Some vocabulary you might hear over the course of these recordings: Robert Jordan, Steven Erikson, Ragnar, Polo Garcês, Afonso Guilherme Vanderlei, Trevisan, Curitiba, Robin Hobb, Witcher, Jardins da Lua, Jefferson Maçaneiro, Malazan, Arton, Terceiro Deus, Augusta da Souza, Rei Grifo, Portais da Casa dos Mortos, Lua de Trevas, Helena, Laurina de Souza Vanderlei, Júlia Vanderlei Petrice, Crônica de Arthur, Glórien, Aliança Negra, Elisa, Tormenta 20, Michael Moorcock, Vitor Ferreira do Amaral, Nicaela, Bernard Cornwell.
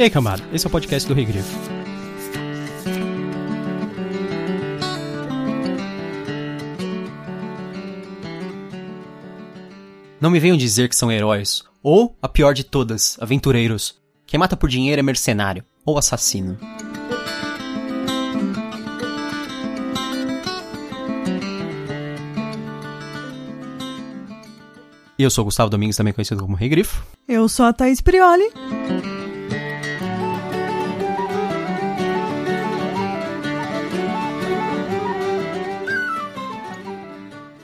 E aí, camada, esse é o podcast do Rei Grifo. Não me venham dizer que são heróis, ou, a pior de todas, aventureiros. Quem mata por dinheiro é mercenário, ou assassino. E eu sou o Gustavo Domingues, também conhecido como Rei Grifo. Eu sou a Thaís Prioli.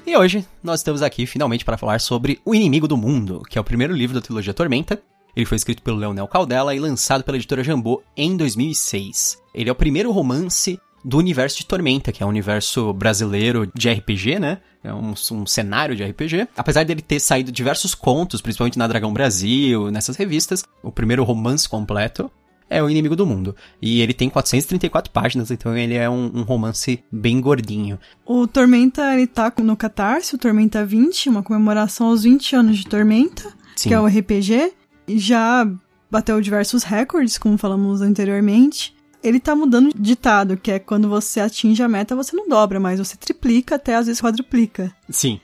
E hoje nós estamos aqui finalmente para falar sobre O Inimigo do Mundo, que é o primeiro livro da trilogia Tormenta. Ele foi escrito pelo Leonel Caldela e lançado pela editora Jambô em 2006. Ele é o primeiro romance do universo de Tormenta, que é um universo brasileiro de RPG, né? É um cenário de RPG. Apesar dele ter saído diversos contos, principalmente na Dragão Brasil, nessas revistas, o primeiro romance completo é O Inimigo do Mundo. E ele tem 434 páginas, então ele é um romance bem gordinho. O Tormenta, ele tá no Catarse, o Tormenta 20, uma comemoração aos 20 anos de Tormenta, Sim. Que é o RPG. Já bateu diversos recordes, como falamos anteriormente. Ele tá mudando de ditado, que é quando você atinge a meta, você não dobra, mas você triplica, até às vezes quadruplica. Sim.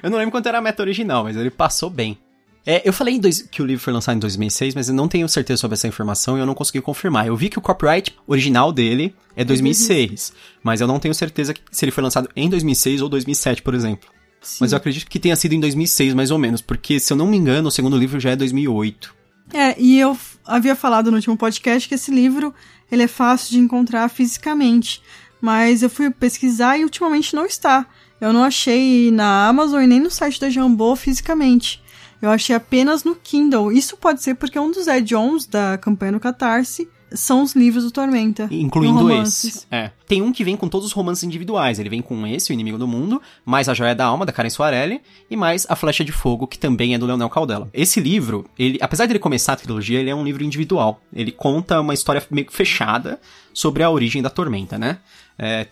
Eu não lembro quanto era a meta original, mas ele passou bem. Eu falei que o livro foi lançado em 2006, mas eu não tenho certeza sobre essa informação e eu não consegui confirmar. Eu vi que o copyright original dele é 2006, mas eu não tenho certeza se ele foi lançado em 2006 ou 2007, por exemplo. Sim. Mas eu acredito que tenha sido em 2006, mais ou menos, porque, se eu não me engano, o segundo livro já é 2008. E eu havia falado no último podcast que esse livro, ele é fácil de encontrar fisicamente, mas eu fui pesquisar e ultimamente não está. Eu não achei na Amazon e nem no site da Jambô fisicamente. Eu achei apenas no Kindle. Isso pode ser porque um dos add-ons da campanha do Catarse são os livros do Tormenta. Incluindo esses. Tem um que vem com todos os romances individuais. Ele vem com esse, O Inimigo do Mundo, mais A Joia da Alma, da Karen Soarelli, e mais A Flecha de Fogo, que também é do Leonel Caldela. Esse livro, ele, apesar de ele começar a trilogia, ele é um livro individual. Ele conta uma história meio que fechada sobre a origem da Tormenta, né?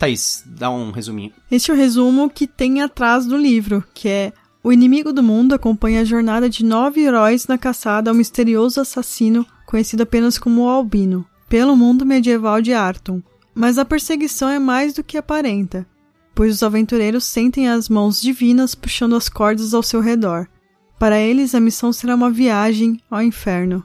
Thaís, dá um resuminho. Este é o resumo que tem atrás do livro, que é: O Inimigo do Mundo acompanha a jornada de 9 heróis na caçada ao misterioso assassino conhecido apenas como Albino, pelo mundo medieval de Arton. Mas a perseguição é mais do que aparenta, pois os aventureiros sentem as mãos divinas puxando as cordas ao seu redor. Para eles, a missão será uma viagem ao inferno.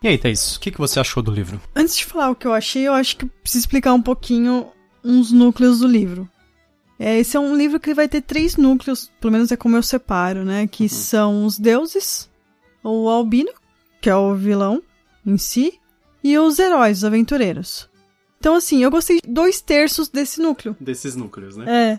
E aí, Thaís, o que você achou do livro? Antes de falar o que eu achei, eu acho que preciso explicar um pouquinho uns núcleos do livro. Esse é um livro que vai ter 3 núcleos, pelo menos é como eu separo, né? Que são os deuses, o Albino, que é o vilão em si, e os heróis, os aventureiros. Então, assim, eu gostei de 2/3 desse núcleo. Desses núcleos, né?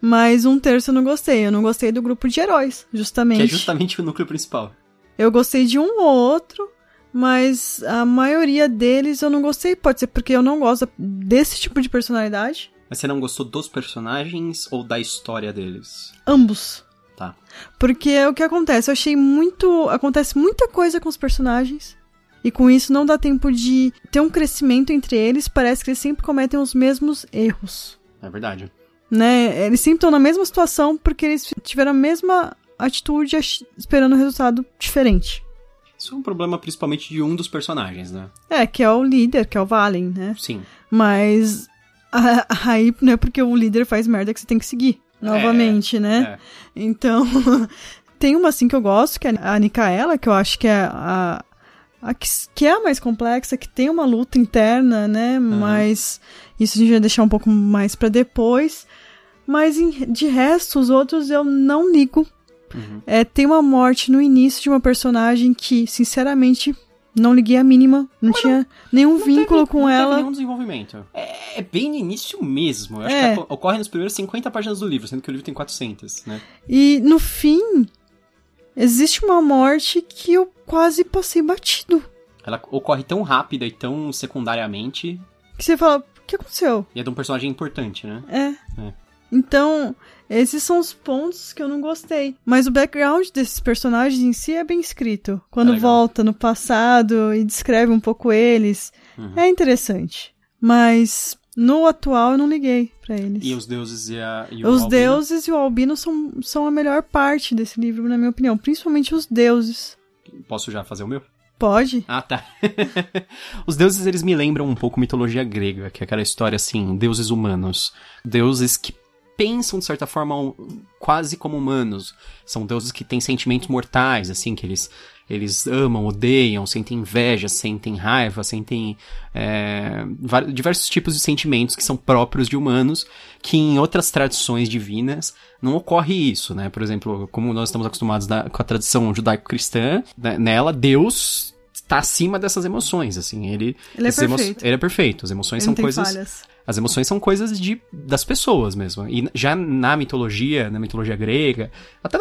Mas 1/3 eu não gostei. Eu não gostei do grupo de heróis, justamente. Que é justamente o núcleo principal. Eu gostei de um ou outro, mas a maioria deles eu não gostei. Pode ser porque eu não gosto desse tipo de personalidade. Mas você não gostou dos personagens ou da história deles? Ambos. Tá. Porque o que acontece? Eu achei muito... Acontece muita coisa com os personagens. E com isso não dá tempo de ter um crescimento entre eles. Parece que eles sempre cometem os mesmos erros. É verdade. Né? Eles sempre estão na mesma situação porque eles tiveram a mesma atitude esperando um resultado diferente. Isso é um problema principalmente de um dos personagens, né? Que é o líder, que é o Valen, né? Sim. Mas aí não é porque o líder faz merda que você tem que seguir. Novamente, né? Então, tem uma assim que eu gosto, que é a Nicaela, que eu acho que é a que é a mais complexa, que tem uma luta interna, né? Mas isso a gente vai deixar um pouco mais pra depois. Mas de resto, os outros eu não ligo. Tem uma morte no início de uma personagem que, sinceramente, não liguei a mínima. Não tinha nenhum vínculo com ela. Não teve nenhum desenvolvimento. É bem no início mesmo. Eu acho que ocorre nos primeiros 50 páginas do livro, sendo que o livro tem 400, né? E no fim... Existe uma morte que eu quase passei batido. Ela ocorre tão rápida e tão secundariamente que você fala, o que aconteceu? E é de um personagem importante, né? Então, esses são os pontos que eu não gostei. Mas o background desses personagens em si é bem escrito. Quando volta no passado e descreve um pouco eles, é interessante. Mas no atual eu não liguei pra eles. E os deuses e o Albino? Os deuses e o Albino são a melhor parte desse livro, na minha opinião. Principalmente os deuses. Posso já fazer o meu? Pode. Ah, tá. Os deuses, eles me lembram um pouco mitologia grega, que é aquela história, assim, deuses humanos. Deuses que pensam, de certa forma, quase como humanos. São deuses que têm sentimentos mortais, assim, que eles amam, odeiam, sentem inveja, sentem raiva, sentem diversos tipos de sentimentos que são próprios de humanos, que em outras tradições divinas não ocorre isso, né? Por exemplo, como nós estamos acostumados com a tradição judaico-cristã, né? Nela, Deus está acima dessas emoções, assim, ele é perfeito. Ele é perfeito, as emoções ele são coisas... Falhas. As emoções são coisas das pessoas mesmo. E já na mitologia grega, até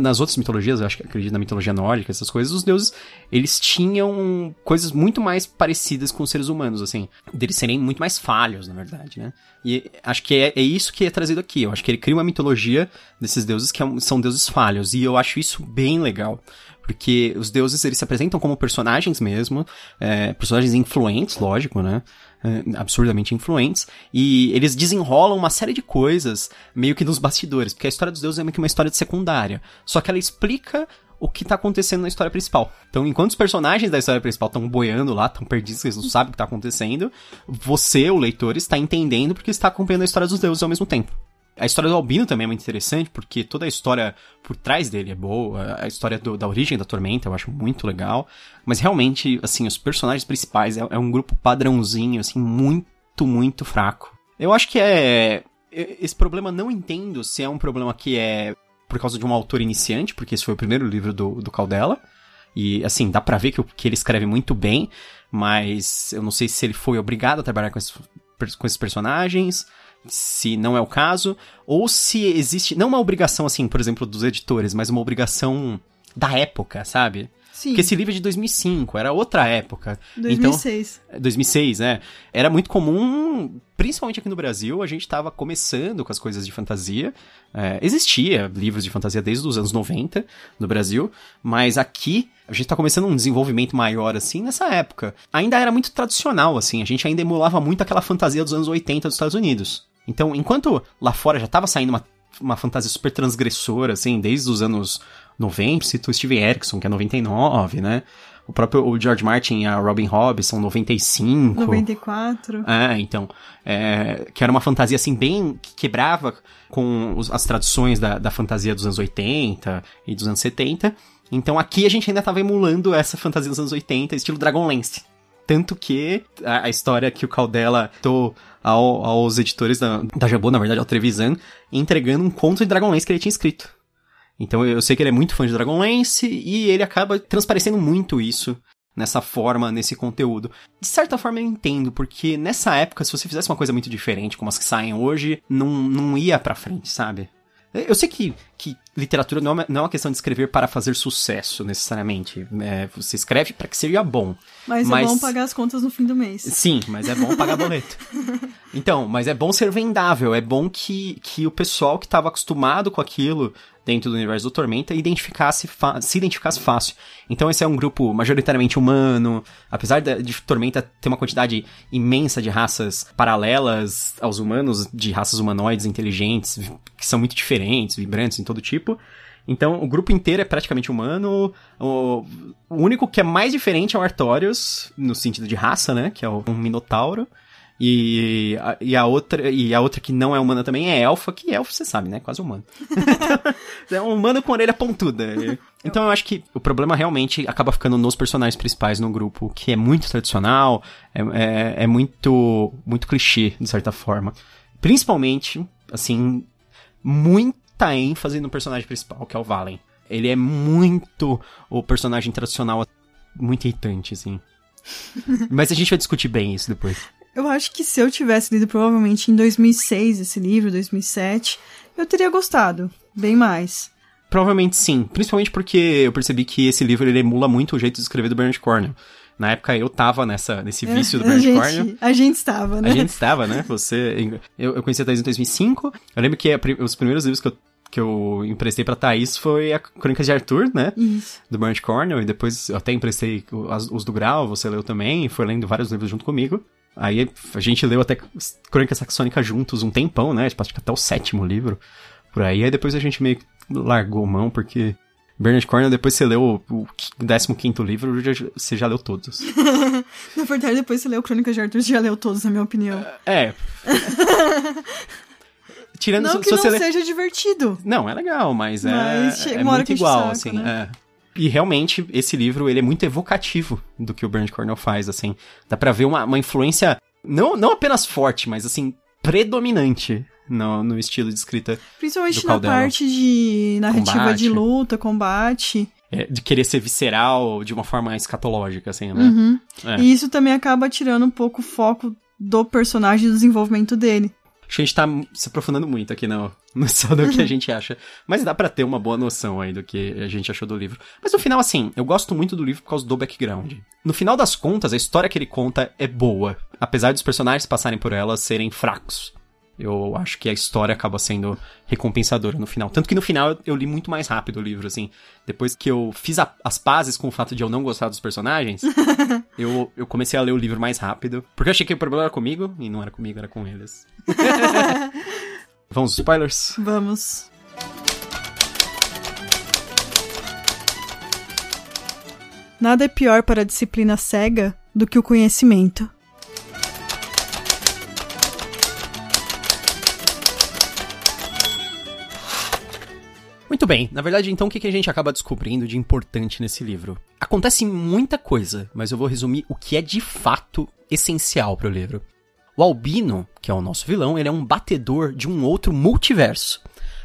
nas outras mitologias, eu acho que acredito na mitologia nórdica, essas coisas, os deuses, eles tinham coisas muito mais parecidas com os seres humanos, assim. Deles serem muito mais falhos, na verdade, né? E acho que é isso que é trazido aqui. Eu acho que ele cria uma mitologia desses deuses que são deuses falhos. E eu acho isso bem legal. Porque os deuses, eles se apresentam como personagens mesmo, personagens influentes, lógico, né? Absurdamente influentes, e eles desenrolam uma série de coisas meio que nos bastidores, porque a história dos deuses é meio que uma história de secundária, só que ela explica o que tá acontecendo na história principal. Então, enquanto os personagens da história principal estão boiando lá, estão perdidos, eles não sabem o que tá acontecendo, você, o leitor, está entendendo porque está acompanhando a história dos deuses ao mesmo tempo. A história do Albino também é muito interessante, porque toda a história por trás dele é boa, a história da origem da Tormenta eu acho muito legal, mas realmente, assim, os personagens principais é um grupo padrãozinho, assim, muito, muito fraco. Eu acho que esse problema, não entendo se é um problema que é por causa de um autor iniciante, porque esse foi o primeiro livro do Caldela, e, assim, dá pra ver que ele escreve muito bem, mas eu não sei se ele foi obrigado a trabalhar com esses personagens... se não é o caso, ou se existe, não uma obrigação, assim, por exemplo, dos editores, mas uma obrigação da época, sabe? Sim. Porque esse livro é de 2005, era outra época. 2006. Então, 2006, né? Era muito comum, principalmente aqui no Brasil, a gente estava começando com as coisas de fantasia. Existia livros de fantasia desde os anos 90 no Brasil, mas aqui a gente está começando um desenvolvimento maior, assim, nessa época. Ainda era muito tradicional, assim, a gente ainda emulava muito aquela fantasia dos anos 80 dos Estados Unidos. Então, enquanto lá fora já estava saindo uma fantasia super transgressora, assim, desde os anos 90, cito o Steven Erikson, que é 99, né? O próprio George Martin e a Robin Hobb são 95. 94. Então. Que era uma fantasia, assim, bem... que quebrava com as tradições da fantasia dos anos 80 e dos anos 70. Então, aqui a gente ainda estava emulando essa fantasia dos anos 80, estilo Dragonlance. Tanto que a história que o Caldela tô aos editores da Jambô, na verdade, ao Trevisan, entregando um conto de Dragonlance que ele tinha escrito. Então eu sei que ele é muito fã de Dragonlance e ele acaba transparecendo muito isso nessa forma, nesse conteúdo. De certa forma eu entendo, porque nessa época, se você fizesse uma coisa muito diferente, como as que saem hoje, não ia pra frente, sabe? Eu sei que literatura não é uma questão de escrever para fazer sucesso, necessariamente. Você escreve para que seja bom. Mas é bom pagar as contas no fim do mês. Sim, mas é bom pagar boleto. Então, mas é bom ser vendável. É bom que o pessoal que estava acostumado com aquilo dentro do universo do Tormenta se identificasse fácil. Então esse é um grupo majoritariamente humano. Apesar de Tormenta ter uma quantidade imensa de raças paralelas aos humanos, de raças humanoides inteligentes, que são muito diferentes, vibrantes em todo tipo. Então o grupo inteiro é praticamente humano. O único que é mais diferente é o Artorius, no sentido de raça, né? Que é um minotauro. E a outra que não é humana também é elfa, que elfa você sabe, né? Quase humano. É um humano com orelha pontuda. Então eu acho que o problema realmente acaba ficando nos personagens principais no grupo, que é muito tradicional, é muito, muito clichê, de certa forma. Principalmente, assim, muita ênfase no personagem principal, que é o Valen. Ele é muito o personagem tradicional, muito irritante, assim. Mas a gente vai discutir bem isso depois. Eu acho que se eu tivesse lido provavelmente em 2006 esse livro, 2007, eu teria gostado, bem mais. Provavelmente sim, principalmente porque eu percebi que esse livro ele emula muito o jeito de escrever do Bernard Cornwell. Na época eu tava nesse vício do Bernard Cornwell. A gente estava, né? Eu conheci a Thaís em 2005, eu lembro que os primeiros livros que eu emprestei pra Thaís foi a Crônica de Arthur, né? Isso. Do Bernard Cornwell, e depois eu até emprestei os do Grau, você leu também, foi lendo vários livros junto comigo. Aí a gente leu até Crônica Saxônica juntos um tempão, né? Acho que até o 7º livro, por aí. Aí depois a gente meio que largou mão, porque Bernard Cornwell, depois você leu o 15º livro, você já leu todos. Na verdade, depois você leu Crônicas de Arthur, você já leu todos, na minha opinião. É. Tirando não que não seja divertido. Não, é legal, mas é muito igual, assim, saco, né? É. E realmente, esse livro, ele é muito evocativo do que o Bernard Cornwell faz, assim. Dá pra ver uma influência, não apenas forte, mas, assim, predominante no estilo de escrita. Principalmente do Caldela. Na parte de narrativa combate. De luta, combate. É, de querer ser visceral de uma forma escatológica, assim, né? Uhum. É. E isso também acaba tirando um pouco o foco do personagem e do desenvolvimento dele. Acho que a gente tá se aprofundando muito aqui no só do que a gente acha. Mas dá pra ter uma boa noção aí do que a gente achou do livro. Mas no final, assim, eu gosto muito do livro por causa do background. No final das contas, a história que ele conta é boa. Apesar dos personagens passarem por ela serem fracos. Eu acho que a história acaba sendo recompensadora no final. Tanto que no final eu li muito mais rápido o livro, assim. Depois que eu fiz as pazes com o fato de eu não gostar dos personagens, eu comecei a ler o livro mais rápido. Porque eu achei que o problema era comigo, e não era comigo, era com eles. Vamos aos spoilers? Vamos. Nada é pior para a disciplina cega do que o conhecimento. Muito bem, na verdade, então, o que a gente acaba descobrindo de importante nesse livro? Acontece muita coisa, mas eu vou resumir o que é de fato essencial para o livro. O Albino, que é o nosso vilão, ele é um batedor de um outro multiverso,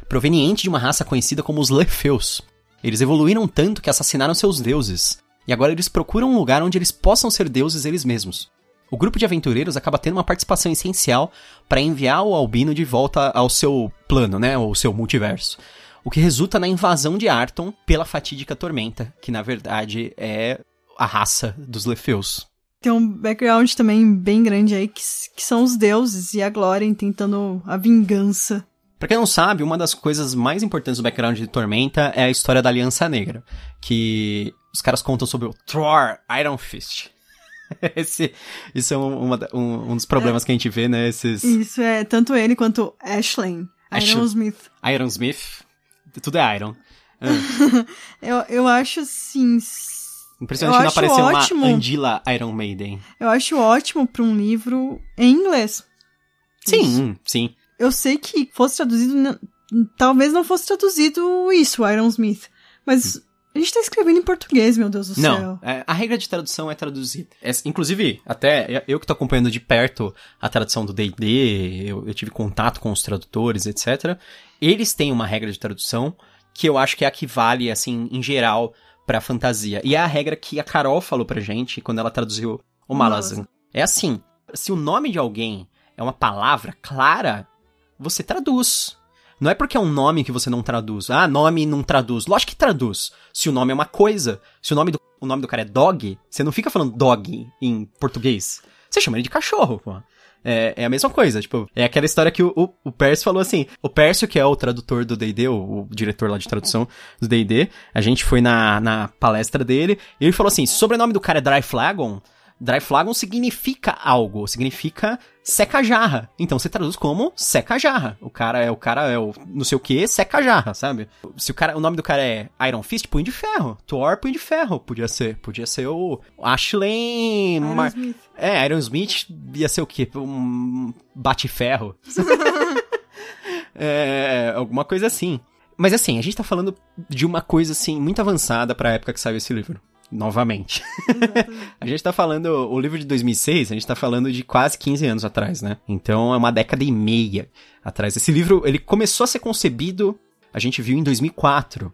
proveniente de uma raça conhecida como os Lefeus. Eles evoluíram tanto que assassinaram seus deuses, e agora eles procuram um lugar onde eles possam ser deuses eles mesmos. O grupo de aventureiros acaba tendo uma participação essencial para enviar o Albino de volta ao seu plano, né, ou seu multiverso. O que resulta na invasão de Arton pela fatídica Tormenta, que na verdade é a raça dos Lefeus. Tem um background também bem grande aí, que são os deuses e a Glória tentando a vingança. Pra quem não sabe, uma das coisas mais importantes do background de Tormenta é a história da Aliança Negra, que os caras contam sobre o Thwor Ironfist. Isso é um dos problemas que a gente vê, né? Isso é, tanto ele quanto Ashlen Ironsmith. Ironsmith. Tudo é Iron. Eu acho, assim... Impressionante que não apareceu uma Andila Iron Maiden. Eu acho ótimo pra um livro em inglês. Sim, sim. Eu sei que fosse traduzido... Talvez não fosse traduzido isso, Ironsmith. Mas a gente tá escrevendo em português, meu Deus do céu. Não, a regra de tradução é traduzir. Inclusive, até eu que tô acompanhando de perto a tradução do D&D, eu tive contato com os tradutores, etc. Eles têm uma regra de tradução que eu acho que é a que vale, assim, em geral, pra fantasia. E é a regra que a Carol falou pra gente quando ela traduziu o Malazan. É assim, se o nome de alguém é uma palavra clara, você traduz. Não é porque é um nome que você não traduz. Ah, nome não traduz. Lógico que traduz. Se o nome é uma coisa, se o nome do cara é dog, você não fica falando dog em português. Você chama ele de cachorro, pô. É a mesma coisa, tipo, é aquela história que o Pércio falou assim, o Pércio, que é o tradutor do D&D, o diretor lá de tradução do D&D, a gente foi na palestra dele, e ele falou assim, sobrenome do cara é Dry Flagon significa algo, significa seca-jarra, então você traduz como seca-jarra, o cara é o não sei o que, seca-jarra, sabe? Se o nome do cara é Iron Fist, punho de ferro, Thor, punho de ferro, podia ser o Ashlen... Iron Smith ia ser o quê? Um bate-ferro. Alguma coisa assim. Mas assim, a gente tá falando de uma coisa assim, muito avançada pra época que saiu esse livro. Novamente. A gente tá falando... O livro de 2006, a gente tá falando de quase 15 anos atrás, né? Então é uma década e meia atrás. Esse livro, ele começou a ser concebido, a gente viu em 2004.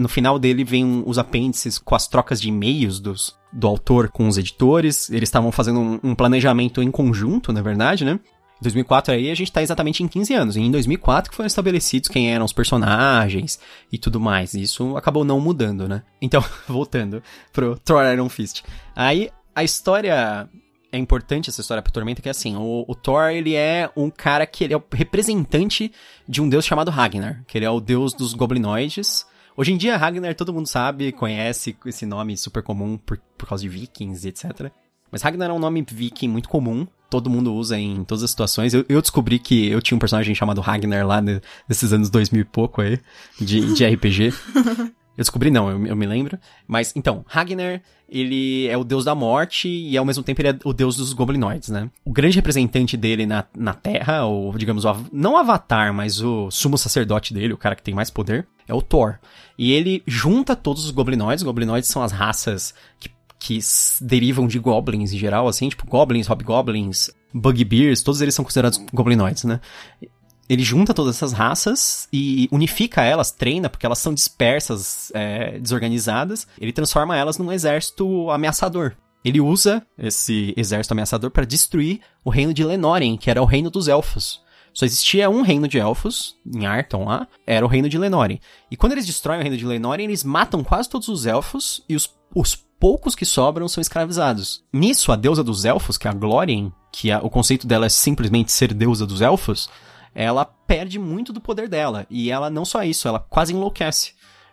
No final dele vem os apêndices com as trocas de e-mails do autor com os editores. Eles estavam fazendo um planejamento em conjunto, na verdade, né? Em 2004 aí a gente tá exatamente em 15 anos. E em 2004 que foram estabelecidos quem eram os personagens e tudo mais. E isso acabou não mudando, né? Então, voltando pro Thwor Ironfist. Aí a história... É importante essa história pra Tormenta, que é assim, o Thor, ele é um cara que ele é o representante de um deus chamado Ragnar, que ele é o deus dos goblinoides. Hoje em dia, Ragnar, todo mundo sabe, conhece esse nome super comum por causa de vikings e etc. Mas Ragnar é um nome viking muito comum, todo mundo usa em todas as situações. Eu descobri que eu tinha um personagem chamado Ragnar lá nesses anos 2000 e pouco aí, de RPG. Eu descobri não, eu me lembro. Mas, então, Ragnar, ele é o deus da morte e, ao mesmo tempo, ele é o deus dos goblinoides, né? O grande representante dele na Terra, ou, digamos, não o avatar, mas o sumo sacerdote dele, o cara que tem mais poder, é o Thor. E ele junta todos os goblinoides. Goblinoides são as raças que derivam de goblins em geral, assim, tipo goblins, hobgoblins, bugbears, todos eles são considerados goblinoides, né? Ele junta todas essas raças e unifica elas, treina, porque elas são dispersas, desorganizadas. Ele transforma elas num exército ameaçador. Ele usa esse exército ameaçador para destruir o reino de Lenore, que era o reino dos elfos. Só existia um reino de elfos, em Arton lá, era o reino de Lenore. E quando eles destroem o reino de Lenore, eles matam quase todos os elfos e os poucos que sobram são escravizados. Nisso, a deusa dos elfos, que é a Glórien, que o conceito dela é simplesmente ser deusa dos elfos, ela perde muito do poder dela. E ela, não só isso, ela quase enlouquece.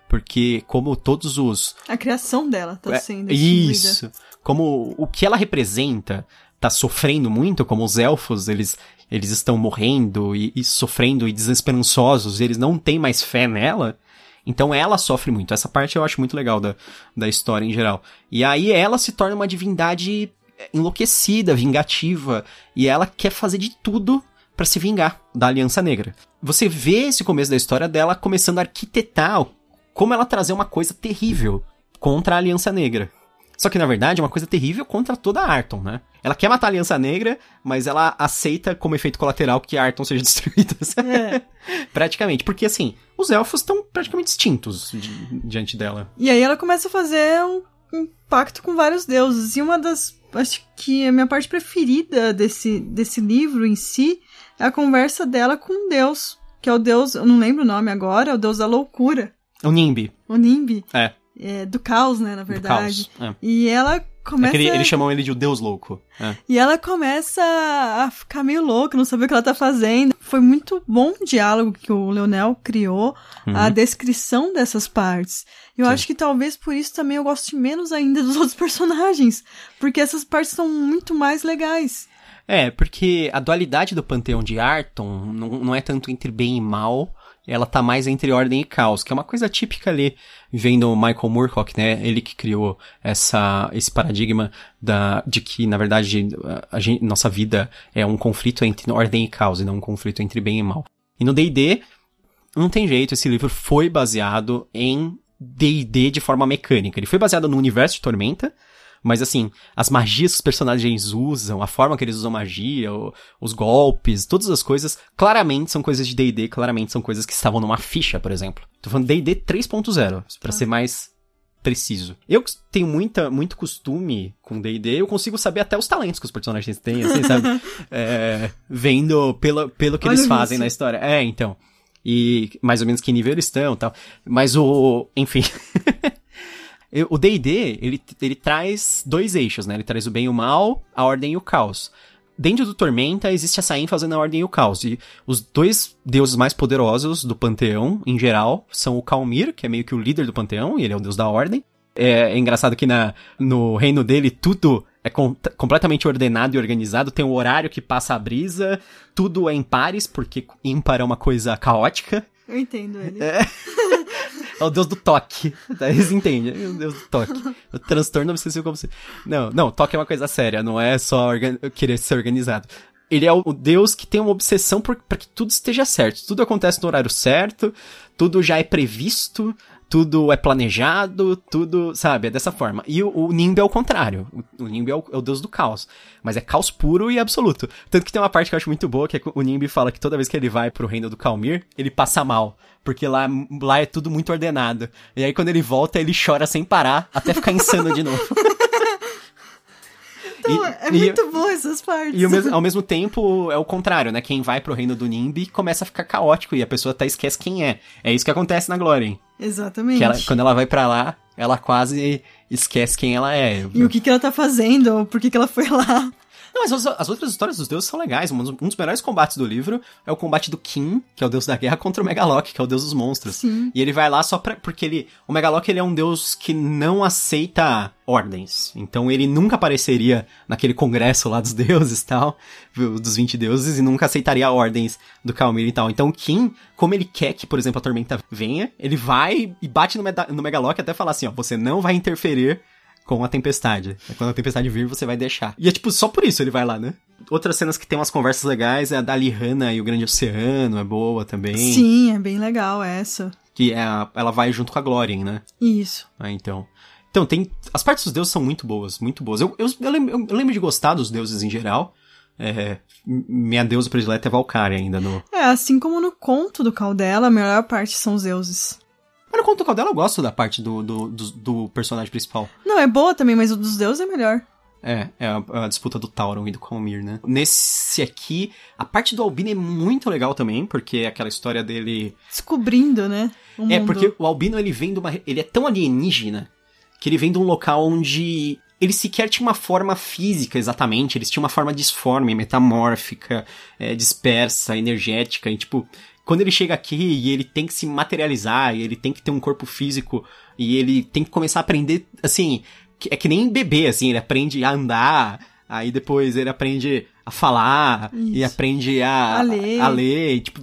Porque como todos os... A criação dela tá sendo destruída. Isso. Como o que ela representa tá sofrendo muito, como os elfos, eles estão morrendo e sofrendo e desesperançosos, e eles não têm mais fé nela, então ela sofre muito. Essa parte eu acho muito legal da história em geral. E aí ela se torna uma divindade enlouquecida, vingativa, e ela quer fazer de tudo pra se vingar da Aliança Negra. Você vê esse começo da história dela começando a arquitetar como ela trazer uma coisa terrível contra a Aliança Negra. Só que, na verdade, é uma coisa terrível contra toda a Arton, né? Ela quer matar a Aliança Negra, mas ela aceita como efeito colateral que a Arton seja destruída. É. Praticamente. Porque, assim, os elfos estão praticamente extintos diante dela. E aí ela começa a fazer um pacto com vários deuses. E uma das... Acho que a minha parte preferida desse livro em si é a conversa dela com um deus. Que é o deus... Eu não lembro o nome agora. É o deus da loucura. O Nimbi. O Nimbi. É, do caos, né, na verdade. Do caos, E ela começa... Eles chamam ele de o Deus Louco. E ela começa a ficar meio louca, não saber o que ela tá fazendo. Foi muito bom o diálogo que o Leonel criou, a descrição dessas partes. Eu acho que talvez por isso também eu goste menos ainda dos outros personagens, porque essas partes são muito mais legais. É, porque a dualidade do panteão de Arton não é tanto entre bem e mal... Ela tá mais entre ordem e caos, que é uma coisa típica ali, vendo o Michael Moorcock, né? Ele que criou esse paradigma de que, na verdade, nossa vida é um conflito entre ordem e caos, e não um conflito entre bem e mal. E no D&D, não tem jeito, esse livro foi baseado em D&D de forma mecânica. Ele foi baseado no universo de Tormenta, mas assim, as magias que os personagens usam, a forma que eles usam magia, os golpes, todas as coisas, claramente são coisas de D&D, claramente são coisas que estavam numa ficha, por exemplo. Tô falando D&D 3.0, pra ser mais preciso. Eu que tenho muito costume com D&D, eu consigo saber até os talentos que os personagens têm, assim, sabe? Vendo pelo que eles fazem na história. É, então. E mais ou menos que nível eles estão e tal. Mas enfim... O D&D, ele traz dois eixos, né? Ele traz o bem e o mal, a ordem e o caos. Dentro do Tormenta, existe essa ênfase na ordem e o caos. E os dois deuses mais poderosos do panteão, em geral, são o Khalmyr, que é meio que o líder do panteão, e ele é o deus da ordem. É engraçado que no reino dele, tudo é completamente ordenado e organizado. Tem o horário que passa a brisa, tudo é em pares, porque ímpar é uma coisa caótica. Eu entendo ele. É o deus do toque. Eles entendem. É o deus do toque. O transtorno obsessivo compulsivo. Não, toque é uma coisa séria. Não é só querer ser organizado. Ele é o deus que tem uma obsessão pra que tudo esteja certo. Tudo acontece no horário certo. Tudo já é previsto. Tudo é planejado. Tudo, sabe? É dessa forma. E o Nimbi é o contrário. O Nimbi é o deus do caos. Mas é caos puro e absoluto. Tanto que tem uma parte que eu acho muito boa, que é que o Nimbi fala que toda vez que ele vai pro reino do Khalmyr, ele passa mal. Porque lá é tudo muito ordenado. E aí quando ele volta, ele chora sem parar, até ficar insano de novo. Então, é muito bom essas partes. E ao mesmo tempo, é o contrário, né? Quem vai pro reino do Nimbi começa a ficar caótico e a pessoa até esquece quem é. É isso que acontece na Glórien. Exatamente. Que quando ela vai pra lá, ela quase esquece quem ela é. E o que ela tá fazendo, por que ela foi lá. Não, mas as outras histórias dos deuses são legais. Um dos melhores combates do livro é o combate do Kim, que é o deus da guerra, contra o Megalok, que é o deus dos monstros. Sim. E ele vai lá só pra... Porque ele... O Megalok, ele é um deus que não aceita ordens. Então ele nunca apareceria naquele congresso lá dos deuses e tal, dos 20 deuses, e nunca aceitaria ordens do Khalmyr e tal. Então o Kim, como ele quer que, por exemplo, a Tormenta venha, ele vai e bate no Megalok até falar assim, ó, você não vai interferir com a tempestade. Quando a tempestade vir, você vai deixar. E é tipo, só por isso ele vai lá, né? Outras cenas que tem umas conversas legais é a da Lihana e o Grande Oceano, é boa também. Sim, é bem legal essa. Que é ela vai junto com a Glórien, né? Isso. Ah, então... Então, tem... As partes dos deuses são muito boas, muito boas. Eu lembro de gostar dos deuses em geral. Minha deusa predileta é Valkyria ainda. Assim como no conto do Caldela, a melhor parte são os deuses. Mas no conto do Caldela eu gosto da parte do personagem principal. Não, é boa também, mas o dos deuses é melhor. É a disputa do Tauron e do Khalmyr, né? Nesse aqui, a parte do Albino é muito legal também, porque é aquela história dele... Descobrindo, né? O mundo. Porque o Albino, ele vem de uma... Ele é tão alienígena que ele vem de um local onde... Ele sequer tinha uma forma física, exatamente. Eles tinham uma forma disforme, metamórfica, dispersa, energética. E, tipo, quando ele chega aqui e ele tem que se materializar, e ele tem que ter um corpo físico, e ele tem que começar a aprender, assim... É que nem bebê, assim. Ele aprende a andar, aí depois ele aprende a falar, isso. E aprende a ler. E, tipo,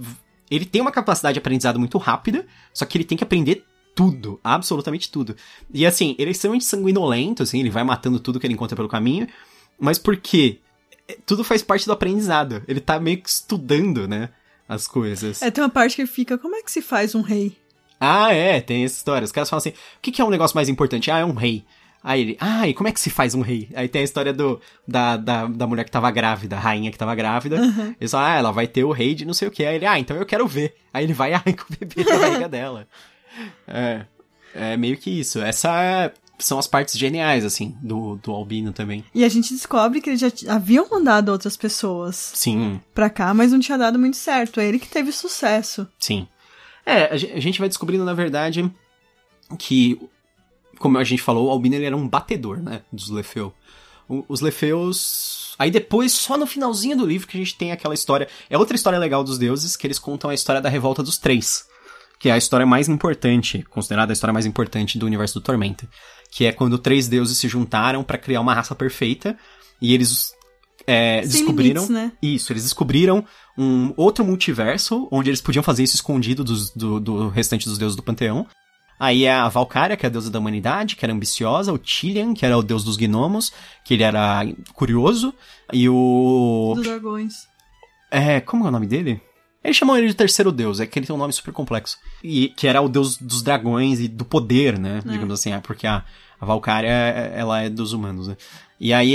ele tem uma capacidade de aprendizado muito rápida, só que ele tem que aprender tudo, absolutamente tudo. E assim, ele é extremamente sanguinolento, assim, ele vai matando tudo que ele encontra pelo caminho, mas porque tudo faz parte do aprendizado. Ele tá meio que estudando, né, as coisas. Tem uma parte que fica, como é que se faz um rei? Tem essa história. Os caras falam assim, o que é um negócio mais importante? É um rei. Aí ele, e como é que se faz um rei? Aí tem a história da mulher que tava grávida, a rainha que tava grávida. Uhum. Ele fala, ela vai ter o rei de não sei o que. Aí ele, então eu quero ver. Aí ele vai arranca o bebê da barriga dela. É meio que isso. Essas são as partes geniais, assim, do Albino também. E a gente descobre que eles já haviam mandado outras pessoas pra cá, mas não tinha dado muito certo. É ele que teve sucesso. Sim. A gente vai descobrindo, na verdade, que, como a gente falou, o Albino ele era um batedor, né, dos Lefeus. Os Lefeus... Aí depois, só no finalzinho do livro, que a gente tem aquela história... É outra história legal dos deuses, que eles contam a história da Revolta dos Três. Que é a história mais importante, considerada a história mais importante do universo do Tormenta. Que é quando três deuses se juntaram pra criar uma raça perfeita. E eles descobriram... Sem limites, né? Isso, eles descobriram um outro multiverso, onde eles podiam fazer isso escondido do restante dos deuses do panteão. Aí é a Valkyria, que é a deusa da humanidade, que era ambiciosa. O Tilian, que era o deus dos gnomos, que ele era curioso. E o... Dos dragões. Como é o nome dele? Eles chamam ele de terceiro deus, é que ele tem um nome super complexo. E que era o deus dos dragões e do poder, né? Digamos assim, porque a Valkyria, ela é dos humanos, né? E aí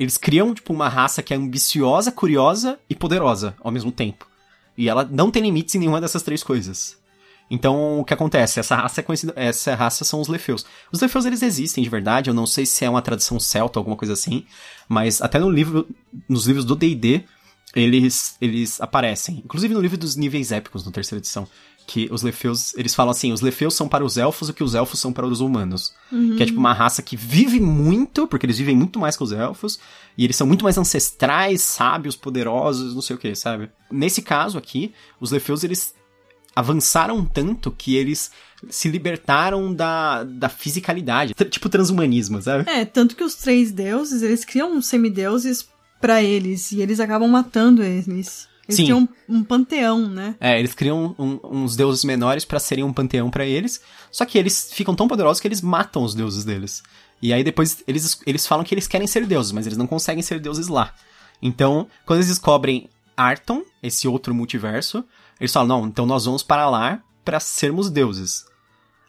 eles criam, tipo, uma raça que é ambiciosa, curiosa e poderosa ao mesmo tempo. E ela não tem limites em nenhuma dessas três coisas. Então, o que acontece? Essa raça é conhecida... Essa raça são os Lefeus. Os Lefeus, eles existem, de verdade. Eu não sei se é uma tradição celta ou alguma coisa assim. Mas até nos livros do D&D... Eles aparecem, inclusive no livro dos níveis épicos, na terceira edição, que os Lefeus, eles falam assim, os Lefeus são para os elfos o que os elfos são para os humanos. Uhum. Que é tipo uma raça que vive muito, porque eles vivem muito mais que os elfos, e eles são muito mais ancestrais, sábios, poderosos, não sei o que, sabe? Nesse caso aqui, os Lefeus, eles avançaram tanto que eles se libertaram da fisicalidade, tipo transhumanismo, sabe? Tanto que os três deuses, eles criam semideuses pra eles, e eles acabam matando eles. Eles criam um panteão, né? Eles criam uns deuses menores pra serem um panteão pra eles, só que eles ficam tão poderosos que eles matam os deuses deles. E aí depois eles falam que eles querem ser deuses, mas eles não conseguem ser deuses lá. Então, quando eles descobrem Arton, esse outro multiverso, eles falam, não, então nós vamos para lá pra sermos deuses.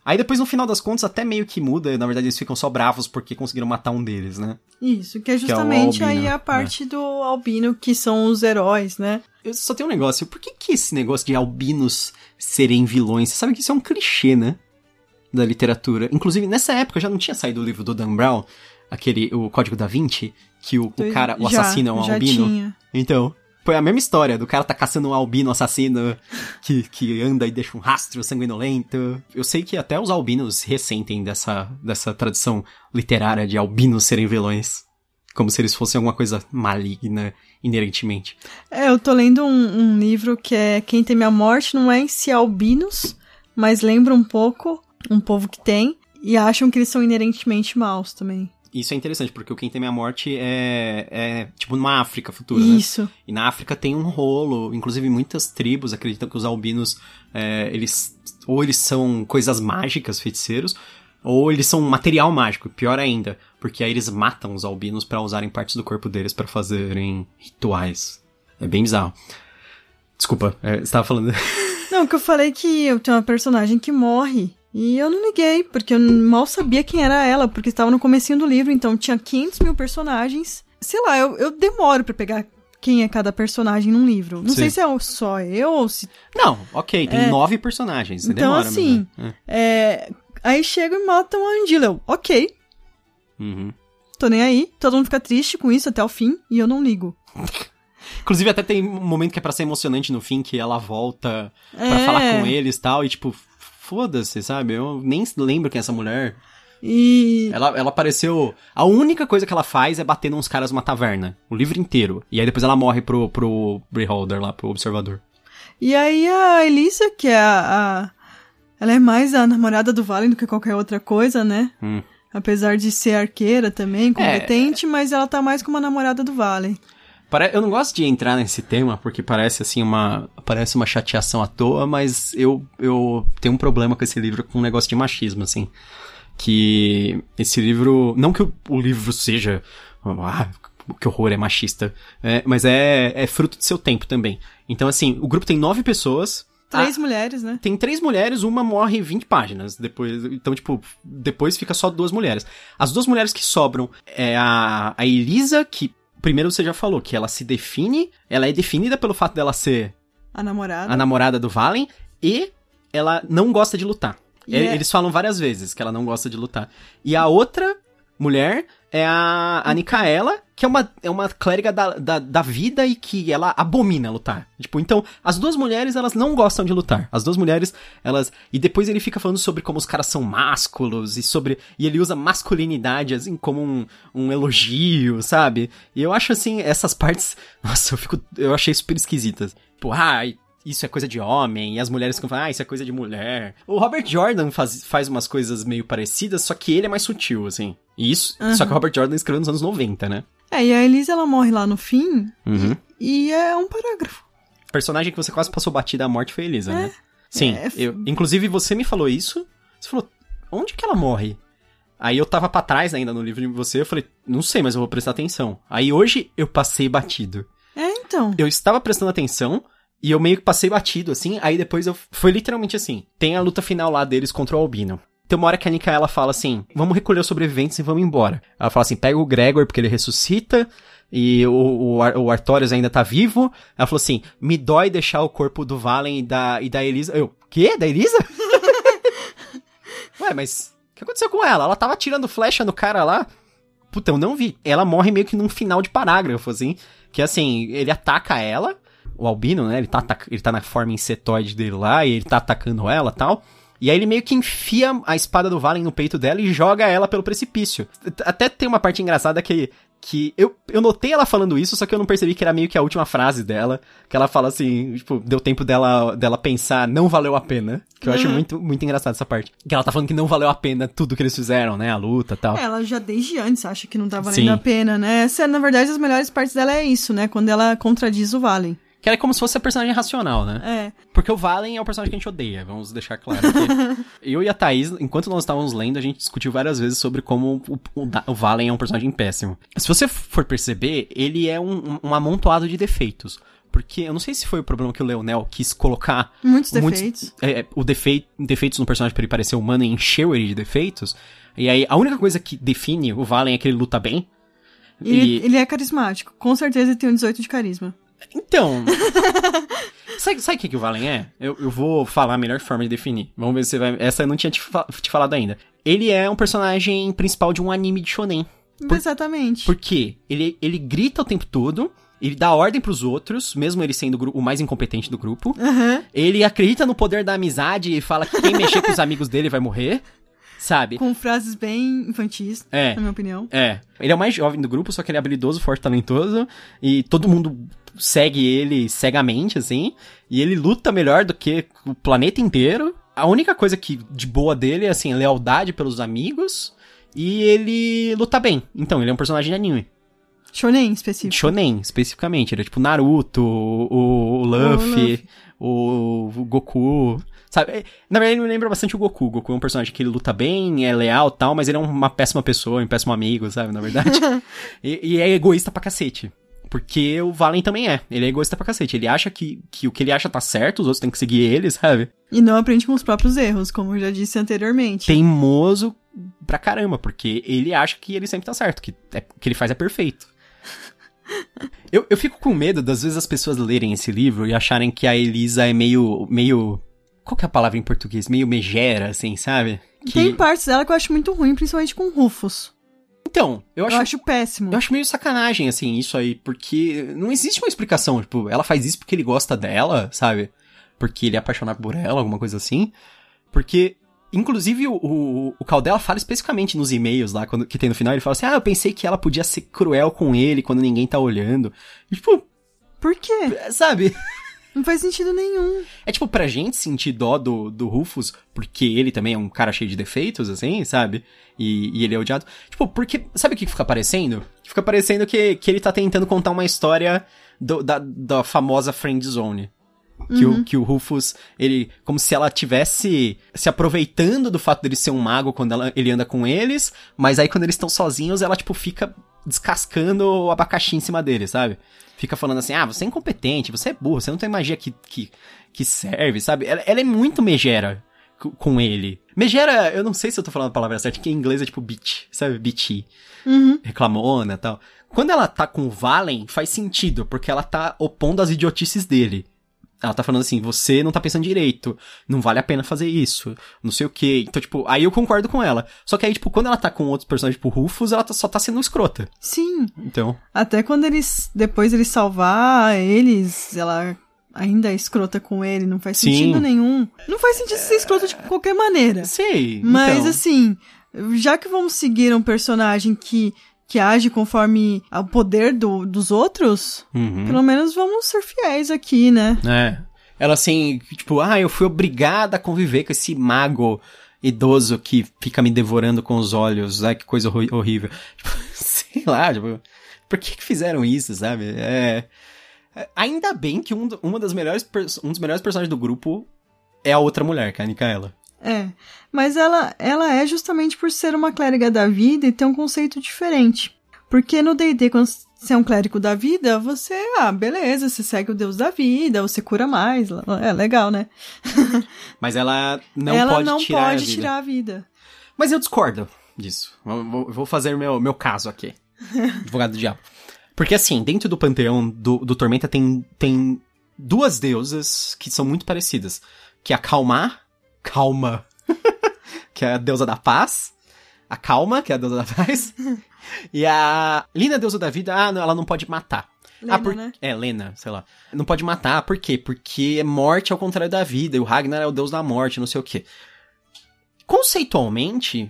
Aí depois, no final das contas, até meio que muda. Na verdade, eles ficam só bravos porque conseguiram matar um deles, né? Isso, que é justamente aí a parte do Albino, que são os heróis, né? Eu só tenho um negócio. Por que esse negócio de albinos serem vilões? Você sabe que isso é um clichê, né? Da literatura. Inclusive, nessa época, já não tinha saído o livro do Dan Brown, o Código da Vinci, que o cara, o assassino, é um albino. Tinha. Então... Foi a mesma história, do cara tá caçando um albino assassino que anda e deixa um rastro sanguinolento. Eu sei que até os albinos ressentem dessa tradição literária de albinos serem vilões. como se eles fossem alguma coisa maligna inerentemente. É, eu tô lendo um livro que é Quem Teme a Morte, não é em si albinos, mas lembra um pouco um povo que tem, e acham que eles são inerentemente maus também. Isso é interessante, porque o Quem Teme a Morte é tipo numa África futura, né? Isso. E na África tem um rolo, inclusive muitas tribos acreditam que os albinos, eles são coisas mágicas, feiticeiros, ou eles são material mágico, pior ainda, porque aí eles matam os albinos pra usarem partes do corpo deles pra fazerem rituais. É bem bizarro. Desculpa, você estava falando... Não, que eu falei que eu tenho uma personagem que morre, e eu não liguei, porque eu mal sabia quem era ela, porque estava no comecinho do livro, então tinha 500 mil personagens. Sei lá, eu demoro pra pegar quem é cada personagem num livro. Não sei se é só eu ou se... Não, ok, tem 9 personagens, você então, demora. Então assim, aí chegam e matam a Angela, ok. Uhum. Tô nem aí, todo mundo fica triste com isso até o fim, e eu não ligo. Inclusive até tem um momento que é pra ser emocionante no fim, que ela volta pra falar com eles e tal, e tipo... Foda-se, sabe? Eu nem lembro quem é essa mulher. E... Ela apareceu... A única coisa que ela faz é bater nos caras numa taverna. O livro inteiro. E aí depois ela morre pro Beholder lá, pro Observador. E aí a Elisa, que é Ela é mais a namorada do Valen do que qualquer outra coisa, né? Apesar de ser arqueira também, competente, mas ela tá mais como a namorada do Valen. Eu não gosto de entrar nesse tema, porque parece assim parece uma chateação à toa, mas eu tenho um problema com esse livro, com um negócio de machismo, assim. Que esse livro... Não que o livro seja... Ah, que horror, é machista. Mas é fruto do seu tempo também. Então, assim, o grupo tem 9 pessoas... 3 mulheres, né? Tem 3 mulheres, uma morre em 20 páginas. Depois, então, tipo, depois fica só 2 mulheres. As 2 mulheres que sobram é a Elisa, que... Primeiro você já falou que ela se define, ela é definida pelo fato dela ser a namorada do Valen, e ela não gosta de lutar. Yeah. Eles falam várias vezes que ela não gosta de lutar. E a outra mulher é a Nicaela, que é uma clériga da vida e que ela abomina lutar. Tipo, então, as 2 mulheres, elas não gostam de lutar. As 2 mulheres, elas... E depois ele fica falando sobre como os caras são másculos e sobre... E ele usa masculinidade, assim, como um elogio, sabe? E eu acho, assim, essas partes... Nossa, eu achei super esquisitas. Tipo, isso é coisa de homem, e as mulheres ficam falando, isso é coisa de mulher. O Robert Jordan faz umas coisas meio parecidas, só que ele é mais sutil, assim. Isso, uhum. Só que o Robert Jordan escreveu nos anos 90, né? E a Elisa, ela morre lá no fim, e é um parágrafo. O personagem que você quase passou batida à morte foi a Elisa, né? Sim, inclusive você me falou isso, você falou, onde que ela morre? Aí eu tava pra trás ainda no livro de você, eu falei, não sei, mas eu vou prestar atenção. Aí hoje eu passei batido. Então. Eu estava prestando atenção... E eu meio que passei batido, assim, aí depois eu... Foi literalmente assim, tem a luta final lá deles contra o Albino. Tem uma hora que a Nicaela fala assim, vamos recolher os sobreviventes e vamos embora. Ela fala assim, pega o Gregor porque ele ressuscita, e o Artorius ainda tá vivo. Ela falou assim, me dói deixar o corpo do Valen e da Elisa... Eu, quê? Da Elisa? Ué, mas o que aconteceu com ela? Ela tava tirando flecha no cara lá? Puta, eu não vi. Ela morre meio que num final de parágrafo, assim, que assim, ele ataca ela... O Albino, né, ele tá na forma insetoide dele lá, e ele tá atacando ela e tal. E aí ele meio que enfia a espada do Valen no peito dela e joga ela pelo precipício. Até tem uma parte engraçada que eu notei ela falando isso, só que eu não percebi que era meio que a última frase dela. Que ela fala assim, tipo, deu tempo dela pensar, não valeu a pena. Que eu acho muito, muito engraçado essa parte. Que ela tá falando que não valeu a pena tudo que eles fizeram, né, a luta e tal. Ela já desde antes acha que não tá valendo a pena, né. Essa, na verdade, as melhores partes dela é isso, né, quando ela contradiz o Valen. Que ela é como se fosse a personagem racional, né? Porque o Valen é o personagem que a gente odeia, vamos deixar claro aqui. Eu e a Thaís, enquanto nós estávamos lendo, a gente discutiu várias vezes sobre como o Valen é um personagem péssimo. Se você for perceber, ele é um amontoado de defeitos. Porque eu não sei se foi o problema que o Leonel quis colocar... Muitos defeitos. Defeitos no personagem para ele parecer humano e encheu ele de defeitos. E aí, a única coisa que define o Valen é que ele luta bem. Ele é carismático. Com certeza ele tem um 18 de carisma. Então, sabe o que o Valen é? Eu vou falar a melhor forma de definir. Vamos ver se você vai... Essa eu não tinha te falado ainda. Ele é um personagem principal de um anime de shonen. Exatamente. Porque ele grita o tempo todo, ele dá ordem pros outros, mesmo ele sendo o mais incompetente do grupo. Ele acredita no poder da amizade e fala que quem mexer com os amigos dele vai morrer. sabe? Com frases bem infantis, na minha opinião. É. Ele é o mais jovem do grupo, só que ele é habilidoso, forte, talentoso. E todo mundo segue ele cegamente, assim. E ele luta melhor do que o planeta inteiro. A única coisa que de boa dele é, assim, lealdade pelos amigos. E ele luta bem. Então, ele é um personagem de anime. Shonen, específico. Shonen, especificamente. Ele é tipo Naruto, o Luffy, o Goku... Sabe? Na verdade, ele me lembra bastante o Goku. O Goku é um personagem que ele luta bem, é leal e tal, mas ele é uma péssima pessoa, um péssimo amigo, sabe? Na verdade. E é egoísta pra cacete. Porque o Valen também é. Ele é egoísta pra cacete. Ele acha que o que ele acha tá certo, os outros têm que seguir ele, sabe? E não aprende com os próprios erros, como eu já disse anteriormente. Teimoso pra caramba, porque ele acha que ele sempre tá certo, o que ele faz é perfeito. Eu fico com medo das vezes as pessoas lerem esse livro e acharem que a Elisa é meio... Qual que é a palavra em português? Meio megera, assim, sabe? Que... Tem partes dela que eu acho muito ruim, principalmente com Rufus. Então, eu acho péssimo. Eu acho meio sacanagem, assim, isso aí, porque não existe uma explicação, tipo, ela faz isso porque ele gosta dela, sabe? Porque ele é apaixonado por ela, alguma coisa assim. Porque, inclusive, o Caldela fala especificamente nos e-mails lá, que tem no final, ele fala assim, eu pensei que ela podia ser cruel com ele quando ninguém tá olhando. E, tipo... Por quê? Sabe... Não faz sentido nenhum. É tipo, pra gente sentir dó do Rufus, porque ele também é um cara cheio de defeitos, assim, sabe? E ele é odiado. Tipo, porque... Sabe o que fica parecendo? Fica parecendo que ele tá tentando contar uma história da famosa friend zone. Que o Rufus, ele... Como se ela tivesse se aproveitando do fato dele ser um mago quando ele anda com eles, mas aí quando eles estão sozinhos, ela, tipo, fica... descascando o abacaxi em cima dele, sabe? Fica falando assim, você é incompetente, você é burro, você não tem magia que serve, sabe? Ela é muito megera com ele. Megera, eu não sei se eu tô falando a palavra certa, que em inglês é tipo bitch, sabe? Bitchy. Uhum. Reclamona e tal. Quando ela tá com o Valen, faz sentido, porque ela tá opondo as idiotices dele. Ela tá falando assim, você não tá pensando direito, não vale a pena fazer isso, não sei o quê. Então, tipo, aí eu concordo com ela. Só que aí, tipo, quando ela tá com outros personagens, tipo, Rufus, ela só tá sendo escrota. Sim. Então. Até quando depois eles salvar eles, ela ainda é escrota com ele, não faz sentido nenhum. Não faz sentido ser escrota de qualquer maneira. Sei. Mas, então... assim, já que vamos seguir um personagem que age conforme o poder dos outros, pelo menos vamos ser fiéis aqui, né? É. Ela assim, tipo, eu fui obrigada a conviver com esse mago idoso que fica me devorando com os olhos. Ai, que coisa horrível. Tipo, sei lá, tipo, por que fizeram isso, sabe? Ainda bem que um dos melhores personagens do grupo é a outra mulher, que é a Nicaela. É, mas ela é justamente por ser uma clériga da vida e ter um conceito diferente. Porque no D&D, quando você é um clérigo da vida, você, beleza, você segue o deus da vida, você cura mais, é legal, né? Mas ela não pode tirar a vida. Mas eu discordo disso. Vou fazer o meu caso aqui, advogado do diabo. Porque assim, dentro do panteão do Tormenta tem duas deusas que são muito parecidas, que é a Calma, que é a deusa da paz, a Calma, que é a deusa da paz, e a Lina, deusa da vida, ela não pode matar. Lena, né? É, Lena, sei lá. Não pode matar, por quê? Porque morte é o contrário da vida, e o Ragnar é o deus da morte, não sei o quê. Conceitualmente,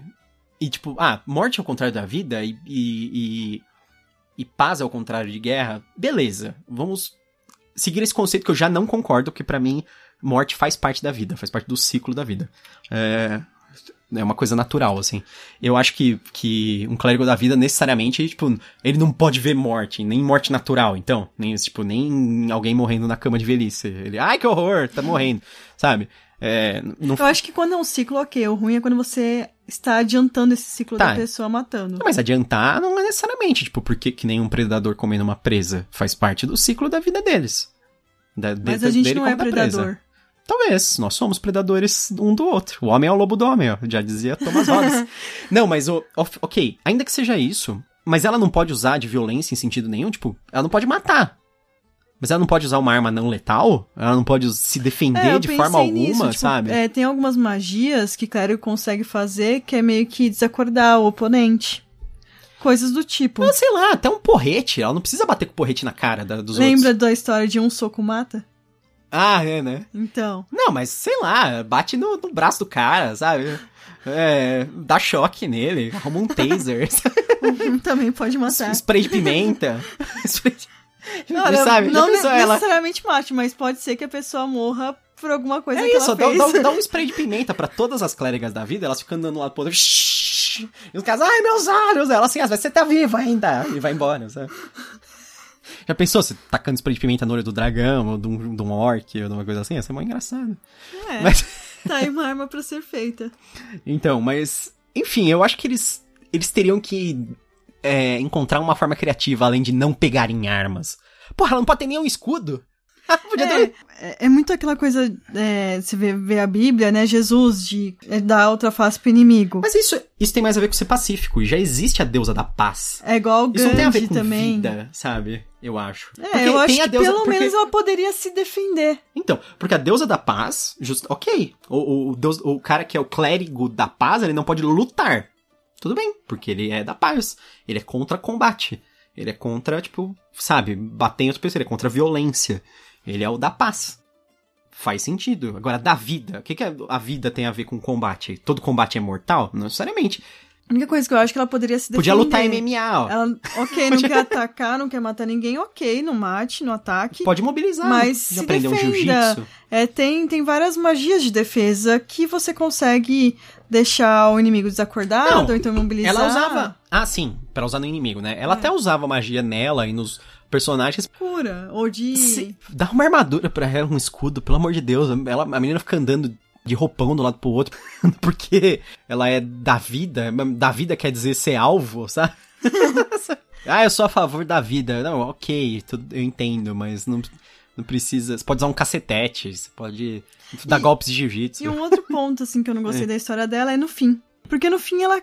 e tipo, morte é o contrário da vida, e paz é o contrário de guerra, beleza, vamos seguir esse conceito que eu já não concordo, porque pra mim... Morte faz parte da vida, faz parte do ciclo da vida. É uma coisa natural, assim. Eu acho que um clérigo da vida, necessariamente, tipo, ele não pode ver morte, nem morte natural, então. Nem alguém morrendo na cama de velhice. Ele, que horror, tá morrendo, sabe? Eu acho que quando é um ciclo, o ruim é quando você está adiantando esse ciclo da pessoa matando. Mas adiantar não é necessariamente, tipo, porque que nem um predador comendo uma presa. Faz parte do ciclo da vida deles. Mas a gente não é predador. Presa. Talvez, nós somos predadores um do outro. O homem é o lobo do homem, ó. Já dizia Thomas Hobbes. Não, mas, ok, ainda que seja isso, mas ela não pode usar de violência em sentido nenhum, tipo, ela não pode matar. Mas ela não pode usar uma arma não letal? Ela não pode se defender de forma alguma, tipo, sabe? Tem algumas magias que clérigo consegue fazer que é meio que desacordar o oponente. Coisas do tipo. Eu sei lá, até um porrete. Ela não precisa bater com o porrete na cara dos outros. Lembra da história de um soco mata? Ah, é, né? Então. Não, mas sei lá, bate no braço do cara, sabe? É, dá choque nele, arruma um taser. Também pode matar. Spray de pimenta. Não necessariamente mate, mas pode ser que a pessoa morra por alguma coisa que ela fez. É isso, dá um spray de pimenta pra todas as clérigas da vida, elas ficam andando lá pro outro. E os caras, ai, meus olhos! Ela assim, às vezes você tá viva ainda. E vai embora, sabe? Já pensou você tacando spray de pimenta no olho do dragão, ou de um orc, ou de uma coisa assim? Ia ser mó engraçado. É, mas... tá aí uma arma pra ser feita. Então, mas... enfim, eu acho que eles teriam que encontrar uma forma criativa, além de não pegarem armas. Porra, ela não pode ter nenhum escudo. É muito aquela coisa, você vê a Bíblia, né, Jesus, de dar outra face pro inimigo. Mas isso tem mais a ver com ser pacífico, e já existe a deusa da paz. É igual o Gandhi. Isso não tem a ver com vida, sabe, eu acho. É, eu acho que pelo menos ela poderia se defender. Então, porque a deusa da paz, ok, o cara que é o clérigo da paz, ele não pode lutar. Tudo bem, porque ele é da paz, ele é contra combate, ele é contra, tipo, sabe, bater em outras pessoas, ele é contra violência. Ele é o da paz. Faz sentido. Agora, da vida. O que a vida tem a ver com combate? Todo combate é mortal? Não necessariamente. A única coisa que eu acho que ela poderia se defender. Podia lutar MMA, ó. Ela, ok, não quer atacar, não quer matar ninguém, ok, não mate, não ataque. Pode mobilizar. Mas se defenda. Um jiu-jitsu. Tem várias magias de defesa que você consegue deixar o inimigo desacordado, ou então mobilizar. Ela usava... ah, sim, pra usar no inimigo, né? Ela até usava magia nela e nos... personagens... pura, ou de... dá uma armadura pra ela, um escudo, pelo amor de Deus. A menina fica andando de roupão do lado pro outro, porque ela é da vida. Da vida quer dizer ser alvo, sabe? Ah, eu sou a favor da vida. Não, ok, eu entendo, mas não precisa... Você pode usar um cacetete, você pode dar golpes de jiu-jitsu. E um outro ponto, assim, que eu não gostei da história dela é no fim. Porque no fim ela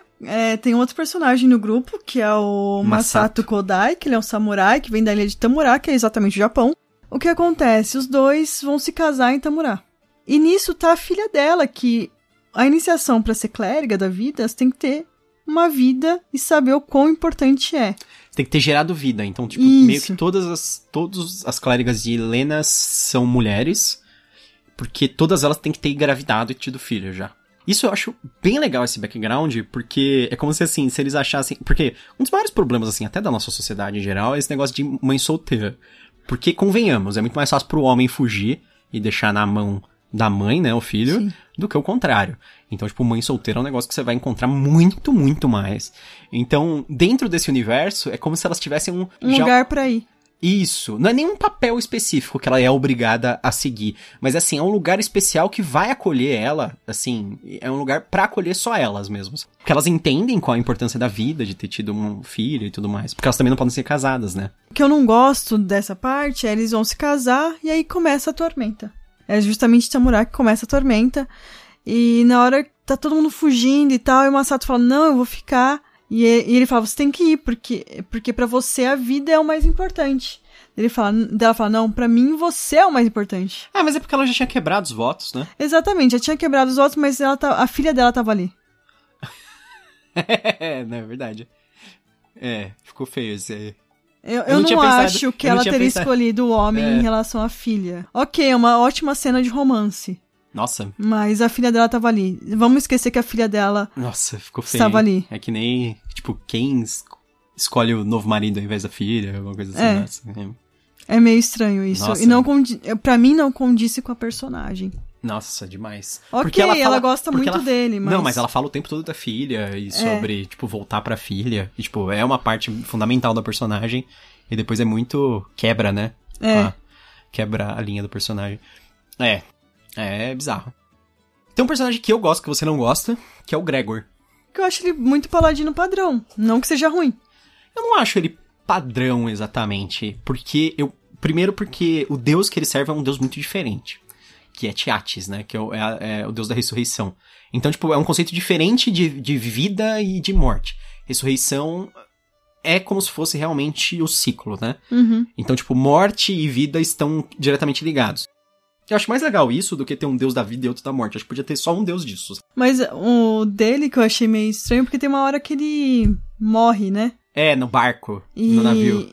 tem outro personagem no grupo, que é o Masato Kodai, que ele é um samurai, que vem da ilha de Tamura, que é exatamente o Japão. O que acontece? Os dois vão se casar em Tamura. E nisso tá a filha dela, que a iniciação pra ser clériga da vida, você tem que ter uma vida e saber o quão importante é. Você tem que ter gerado vida, então, tipo, isso. Meio que todas as clérigas de Helena são mulheres, porque todas elas têm que ter engravidado e tido filho já. Isso eu acho bem legal, esse background, porque é como se, assim, se eles achassem... Porque um dos maiores problemas, assim, até da nossa sociedade em geral, é esse negócio de mãe solteira. Porque, convenhamos, é muito mais fácil pro homem fugir e deixar na mão da mãe, né, o filho, sim, do que o contrário. Então, tipo, mãe solteira é um negócio que você vai encontrar muito, muito mais. Então, dentro desse universo, é como se elas tivessem um lugar pra ir. Isso. Não é nenhum papel específico que ela é obrigada a seguir. Mas, assim, é um lugar especial que vai acolher ela, assim, é um lugar pra acolher só elas mesmas. Porque elas entendem qual a importância da vida, de ter tido um filho e tudo mais. Porque elas também não podem ser casadas, né? O que eu não gosto dessa parte é eles vão se casar e aí começa a tormenta. É justamente Tamura que começa a tormenta. E na hora tá todo mundo fugindo e tal, e o Masato fala, não, eu vou ficar... E ele fala, você tem que ir, porque pra você a vida é o mais importante. Ela fala, não, pra mim você é o mais importante. Ah, mas é porque ela já tinha quebrado os votos, né? Exatamente, já tinha quebrado os votos, mas a filha dela tava ali. Não é verdade. É, ficou feio isso aí. Eu não acho que ela teria escolhido o homem em relação à filha. Ok, é uma ótima cena de romance. Nossa. Mas a filha dela tava ali. Vamos esquecer que a filha dela... Nossa, ficou feio. Estava ali. É que nem, tipo, quem escolhe o novo marido ao invés da filha, alguma coisa assim. Nossa. É meio estranho isso. Nossa. E não pra mim não condisse com a personagem. Nossa, demais. Ok, porque ela gosta muito dele, mas... Não, mas ela fala o tempo todo da filha e sobre, tipo, voltar pra filha. E, tipo, é uma parte fundamental da personagem e depois é muito... quebra, né? É. Quebra a linha do personagem. É bizarro. Tem um personagem que eu gosto, que você não gosta, que é o Gregor. Eu acho ele muito paladino padrão, não que seja ruim. Eu não acho ele padrão exatamente, primeiro porque o deus que ele serve é um deus muito diferente, que é Tiatis, né, que é o deus da ressurreição. Então, tipo, é um conceito diferente de vida e de morte. Ressurreição é como se fosse realmente o ciclo, né? Uhum. Então, tipo, morte e vida estão diretamente ligados. Eu acho mais legal isso do que ter um deus da vida e outro da morte. Acho que podia ter só um deus disso. Mas o dele que eu achei meio estranho, porque tem uma hora que ele morre, né? É, no barco, no navio.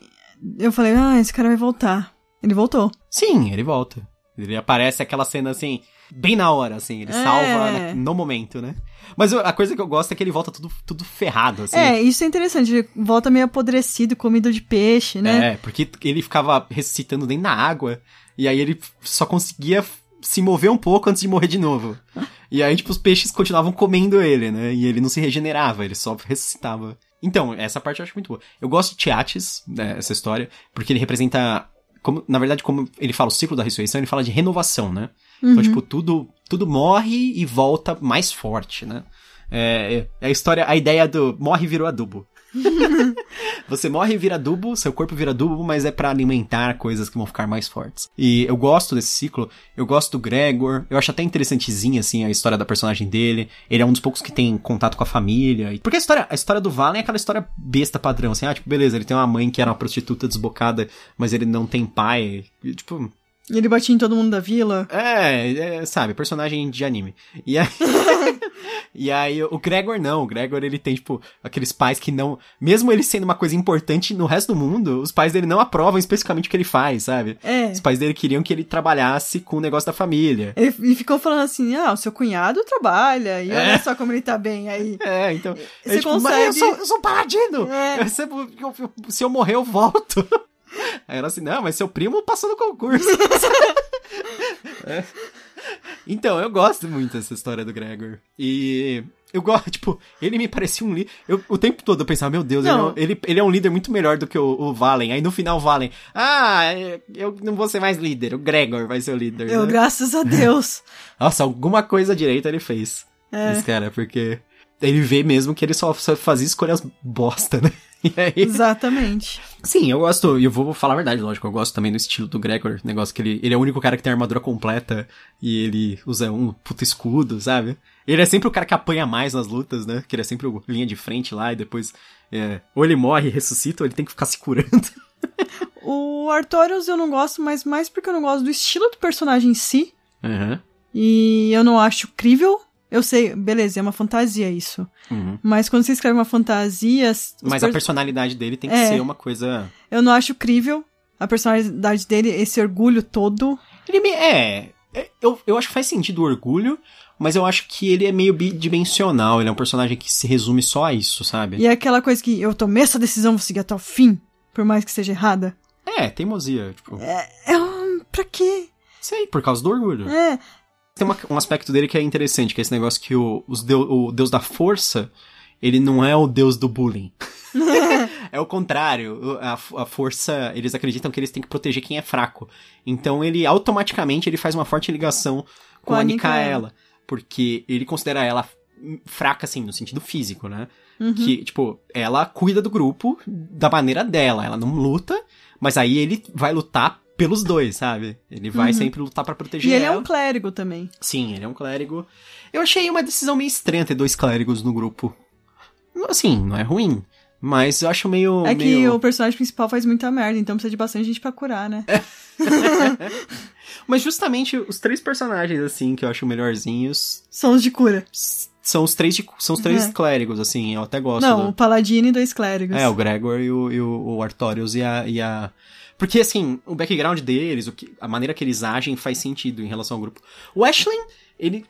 Eu falei, esse cara vai voltar. Ele voltou. Sim, ele volta. Ele aparece aquela cena, assim, bem na hora, assim. Ele salva, né, no momento, né? Mas a coisa que eu gosto é que ele volta tudo ferrado, assim. É, isso é interessante. Ele volta meio apodrecido, comido de peixe, né? É, porque ele ficava ressuscitando dentro da água. E aí ele só conseguia se mover um pouco antes de morrer de novo. E aí, tipo, os peixes continuavam comendo ele, né? E ele não se regenerava, ele só ressuscitava. Então, essa parte eu acho muito boa. Eu gosto de Teates, né, essa história, porque ele representa... Como ele fala o ciclo da ressurreição, ele fala de renovação, né? Uhum. Então, tipo, tudo morre e volta mais forte, né? É a história, a ideia do morre e virou adubo. Você morre e vira adubo, seu corpo vira adubo, mas é pra alimentar coisas que vão ficar mais fortes. E eu gosto desse ciclo, eu gosto do Gregor, eu acho até interessantezinha, assim, a história da personagem dele. Ele é um dos poucos que tem contato com a família. Porque a história do Valen é aquela história besta padrão, assim, ah, tipo, beleza, ele tem uma mãe que era uma prostituta desbocada, mas ele não tem pai, e, tipo... E ele batia em todo mundo da vila. Sabe, personagem de anime. E aí... E aí, o Gregor não. O Gregor, ele tem, tipo, aqueles pais que não... Mesmo ele sendo uma coisa importante no resto do mundo, os pais dele não aprovam especificamente o que ele faz, sabe? É. Os pais dele queriam que ele trabalhasse com o negócio da família. E ficou falando assim, ah, o seu cunhado trabalha, e olha só como ele tá bem aí. É, então... Você tipo, consegue... Mas eu sou um paladino! É. Se eu morrer, eu volto. Aí ela assim, não, mas seu primo passou no concurso. Então, eu gosto muito dessa história do Gregor. E eu gosto, tipo, ele me parecia um líder. O tempo todo eu pensava, meu Deus, ele é um líder muito melhor do que o Valen. Aí no final o Valen, eu não vou ser mais líder, o Gregor vai ser o líder. Né? Graças a Deus. Nossa, alguma coisa direita ele fez. Esse cara, porque ele vê mesmo que ele só fazia escolhas bosta, né? Aí... Exatamente. Sim, eu gosto, e eu vou falar a verdade, lógico, eu gosto também do estilo do Gregor, negócio que ele é o único cara que tem a armadura completa e ele usa um puto escudo, sabe? Ele é sempre o cara que apanha mais nas lutas, né? Que ele é sempre o linha de frente lá e depois ou ele morre e ressuscita ou ele tem que ficar se curando. O Artorius eu não gosto, mas mais porque eu não gosto do estilo do personagem em si. Uhum. E eu não acho crível. Eu sei, beleza, é uma fantasia isso. Uhum. Mas quando você escreve uma fantasia... Mas a personalidade dele tem que ser uma coisa... Eu não acho crível a personalidade dele, esse orgulho todo. Eu acho que faz sentido o orgulho, mas eu acho que ele é meio bidimensional. Ele é um personagem que se resume só a isso, sabe? E é aquela coisa que eu tomei essa decisão, vou seguir até o fim, por mais que seja errada. É, teimosia, tipo... pra quê? Sei, por causa do orgulho. É... Tem um aspecto dele que é interessante, que é esse negócio que o deus da força, ele não é o deus do bullying. É o contrário. A força, eles acreditam que eles têm que proteger quem é fraco. Então ele automaticamente ele faz uma forte ligação com a Nicaela, porque ele considera ela fraca, assim, no sentido físico, né? Uhum. Que, tipo, ela cuida do grupo da maneira dela. Ela não luta, mas aí ele vai lutar pelos dois, sabe? Ele vai sempre lutar pra proteger ela. E ele é um clérigo também. Sim, ele é um clérigo. Eu achei uma decisão meio estranha ter dois clérigos no grupo. Assim, não é ruim, mas eu acho meio... que o personagem principal faz muita merda, então precisa de bastante gente pra curar, né? Mas justamente os três personagens, assim, que eu acho melhorzinhos... São os de cura. São os três clérigos, assim, eu até gosto. Não, o paladino e dois clérigos. É, o Gregor e o Artorius e a... Porque, assim, o background deles, a maneira que eles agem faz sentido em relação ao grupo. O Ashlen, ele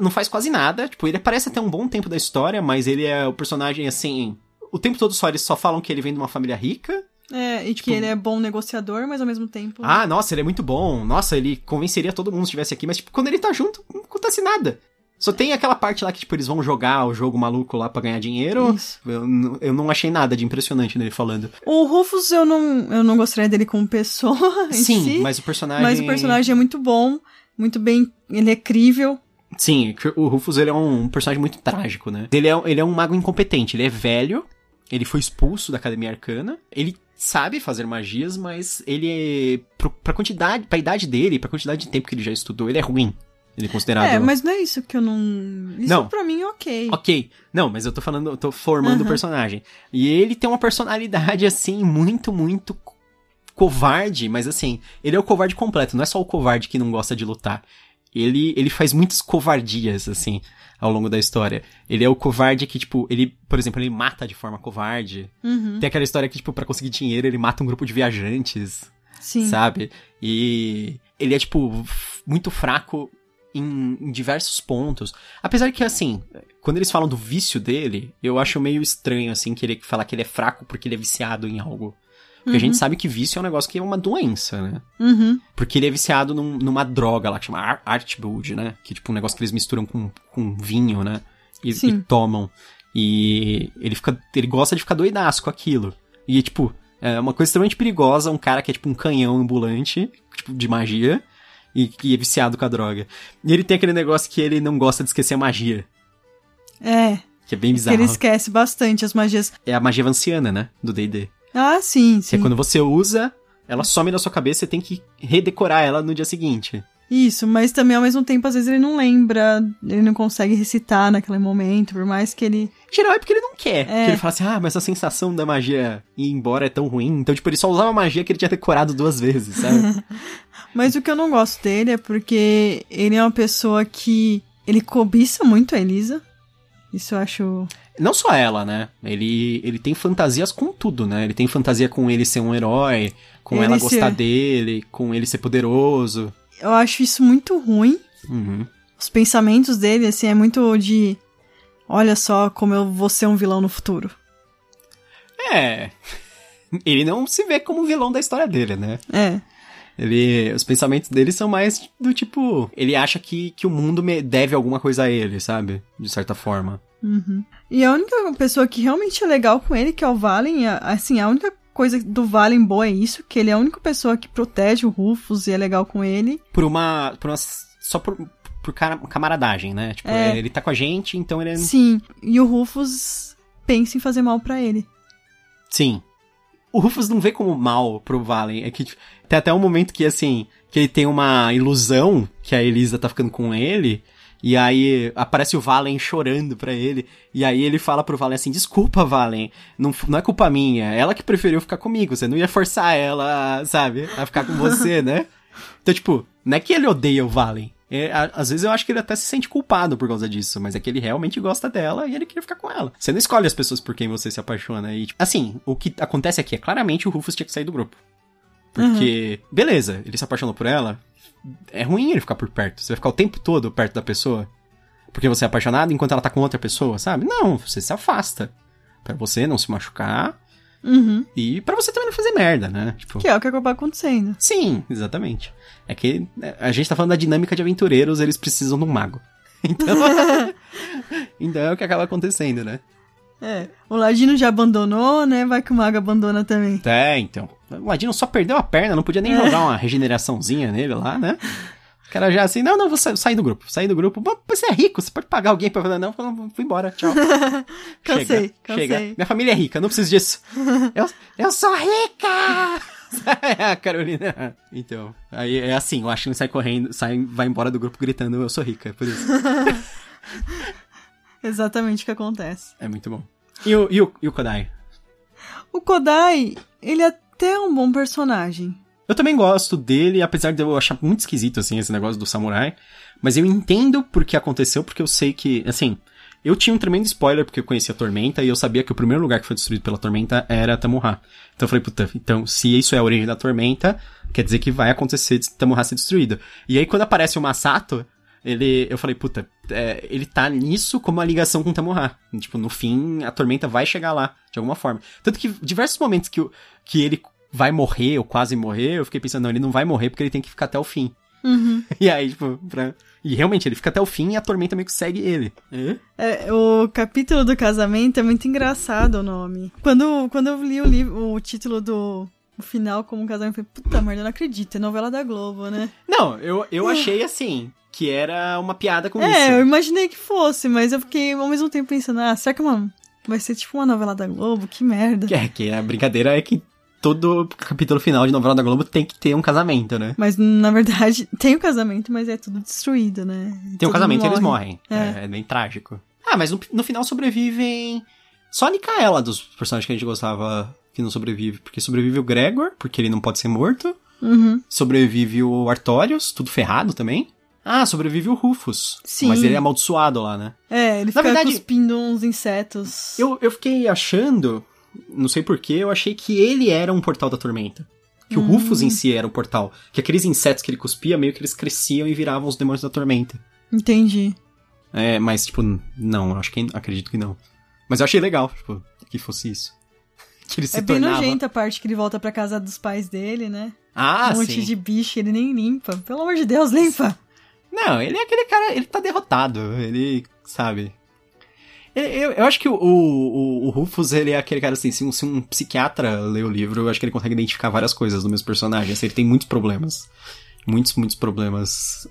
não faz quase nada. Tipo, ele aparece até um bom tempo da história, mas ele é o personagem, assim... O tempo todo eles só falam que ele vem de uma família rica. É, e tipo, que ele é bom negociador, mas ao mesmo tempo... Ah, nossa, ele é muito bom. Nossa, ele convenceria todo mundo se estivesse aqui. Mas, tipo, quando ele tá junto, não acontece nada. Só tem aquela parte lá que, tipo, eles vão jogar o jogo maluco lá pra ganhar dinheiro. Eu não achei nada de impressionante nele falando. O Rufus, eu não gostaria dele como pessoa. Sim, si, mas o personagem... Mas o personagem é muito bom, muito bem, ele é crível. Sim, o Rufus, ele é um personagem muito trágico, né? Ele é um mago incompetente, ele é velho, ele foi expulso da Academia Arcana, ele sabe fazer magias, mas ele, pra idade dele, pra quantidade de tempo que ele já estudou, ele é ruim. Ele é considerado... É, mas não é isso que eu não... Isso não. Pra mim é ok. Ok. Não, mas eu tô falando... Eu tô formando o personagem. E ele tem uma personalidade, assim, muito, muito covarde. Mas, assim, ele é o covarde completo. Não é só o covarde que não gosta de lutar. Ele faz muitas covardias, assim, ao longo da história. Ele é o covarde que, tipo... Ele, por exemplo, ele mata de forma covarde. Uhum. Tem aquela história que, tipo, pra conseguir dinheiro, ele mata um grupo de viajantes. Sim. Sabe? E ele é, tipo... muito fraco em diversos pontos. Apesar que, assim, quando eles falam do vício dele, eu acho meio estranho, assim, querer falar que ele é fraco porque ele é viciado em algo. Porque a gente sabe que vício é um negócio que é uma doença, né? Uhum. Porque ele é viciado numa droga lá que chama Archibald, né? Que é tipo um negócio que eles misturam com vinho, né? E tomam. E ele gosta de ficar doidaço com aquilo. E, tipo, é uma coisa extremamente perigosa, um cara que é tipo um canhão ambulante, tipo, de magia, e é viciado com a droga. E ele tem aquele negócio que ele não gosta de esquecer a magia. É. Que é bem bizarro. Ele esquece bastante as magias. É a magia vanciana, né? Do D&D. Ah, sim, sim. Que é quando você usa, ela some na sua cabeça, você tem que redecorar ela no dia seguinte. Isso, mas também ao mesmo tempo, às vezes ele não lembra, ele não consegue recitar naquele momento, por mais que ele... Em geral é porque ele não quer, porque ele fala assim, mas a sensação da magia ir embora é tão ruim, então tipo, ele só usava magia que ele tinha decorado 2 vezes, sabe? Mas o que eu não gosto dele é porque ele é uma pessoa que... ele cobiça muito a Elisa, isso eu acho... Não só ela, né? Ele tem fantasias com tudo, né? Ele tem fantasia com ele ser um herói, com ela gostar dele, com ele ser poderoso. Eu acho isso muito ruim. Uhum. Os pensamentos dele, assim, é muito de... Olha só como eu vou ser um vilão no futuro. É. Ele não se vê como vilão da história dele, né? É. Os pensamentos dele são mais do tipo... Ele acha que o mundo deve alguma coisa a ele, sabe? De certa forma. Uhum. E a única pessoa que realmente é legal com ele, que é o Valen, assim, a única coisa do Valen boa é isso, que ele é a única pessoa que protege o Rufus e é legal com ele. Por camaradagem, né? Tipo, ele tá com a gente, então ele é... Sim, e o Rufus pensa em fazer mal pra ele. Sim. O Rufus não vê como mal pro Valen, é que tem até um momento que, assim, que ele tem uma ilusão que a Elisa tá ficando com ele... E aí aparece o Valen chorando pra ele, e aí ele fala pro Valen assim, desculpa, Valen, não é culpa minha, ela que preferiu ficar comigo, você não ia forçar ela, sabe, a ficar com você, né? Então, tipo, não é que ele odeia o Valen, às vezes eu acho que ele até se sente culpado por causa disso, mas é que ele realmente gosta dela e ele queria ficar com ela. Você não escolhe as pessoas por quem você se apaixona, e tipo, assim, o que acontece aqui é claramente o Rufus tinha que sair do grupo. Porque, beleza, ele se apaixonou por ela, é ruim ele ficar por perto. Você vai ficar o tempo todo perto da pessoa porque você é apaixonado enquanto ela tá com outra pessoa, sabe? Não, você se afasta. Pra você não se machucar e pra você também não fazer merda, né? Tipo... Que é o que acaba acontecendo. Sim, exatamente. É que a gente tá falando da dinâmica de aventureiros, eles precisam de um mago. Então, então é o que acaba acontecendo, né? É, o Ladino já abandonou, né? Vai que o mago abandona também. É, então. O Ladino só perdeu a perna, não podia nem jogar uma regeneraçãozinha nele lá, né? O cara já assim, não, vou sair do grupo. Sair do grupo. Bom, você é rico, você pode pagar alguém pra falar, não, fui embora, tchau. Cansei. Minha família é rica, não preciso disso. Eu sou rica! A Carolina. Então, aí é assim, o Ashlen sai correndo, vai embora do grupo gritando, eu sou rica, por isso. Exatamente o que acontece. É muito bom. E o Kodai? O Kodai, ele é até um bom personagem. Eu também gosto dele, apesar de eu achar muito esquisito, assim, esse negócio do samurai. Mas eu entendo por que aconteceu, porque eu sei que, assim... Eu tinha um tremendo spoiler, porque eu conhecia a Tormenta, e eu sabia que o primeiro lugar que foi destruído pela Tormenta era Tamura. Então eu falei, puta, então, se isso é a origem da Tormenta, quer dizer que vai acontecer Tamura ser destruída. E aí, quando aparece o Masato... Eu falei, puta, ele tá nisso como a ligação com Tamura. Tipo, no fim, a Tormenta vai chegar lá, de alguma forma. Tanto que diversos momentos que ele vai morrer, ou quase morrer, eu fiquei pensando, não, ele não vai morrer porque ele tem que ficar até o fim. E aí, tipo, e realmente, ele fica até o fim e a Tormenta meio que segue ele. O capítulo do casamento é muito engraçado o nome. Quando eu li o livro, o título do... O final, como um casamento, eu falei, puta merda, eu não acredito, é novela da Globo, né? Não, eu achei assim... Que era uma piada com isso. Eu imaginei que fosse, mas eu fiquei ao mesmo tempo pensando, será que vai ser tipo uma novela da Globo? Que merda. Que a brincadeira é que todo capítulo final de novela da Globo tem que ter um casamento, né? Mas, na verdade, tem o casamento, mas é tudo destruído, né? Tem um casamento e eles morrem. É bem trágico. Mas no final sobrevivem... Só a Nicaela dos personagens que a gente gostava que não sobrevive. Porque sobrevive o Gregor, porque ele não pode ser morto. Sobrevive o Artorius, tudo ferrado também. Sobrevive o Rufus. Sim. Mas ele é amaldiçoado lá, né? Ele fica cuspindo uns insetos. Eu fiquei achando, não sei porquê, eu achei que ele era um portal da Tormenta. que o Rufus em si era o portal. Que aqueles insetos que ele cuspia, meio que eles cresciam e viravam os demônios da tormenta. Entendi. É, mas, tipo, não, acredito que não. Mas eu achei legal, tipo, que fosse isso. Que ele se tornava... bem nojenta a parte que ele volta pra casa dos pais dele, né? Ah, sim. Um monte de bicho, ele nem limpa. Pelo amor de Deus, limpa! Não, ele é aquele cara, ele tá derrotado, ele, sabe... Eu acho que o Rufus, ele é aquele cara assim, se um psiquiatra lê o livro, eu acho que ele consegue identificar várias coisas no mesmo personagem, assim, ele tem muitos problemas. Muitos problemas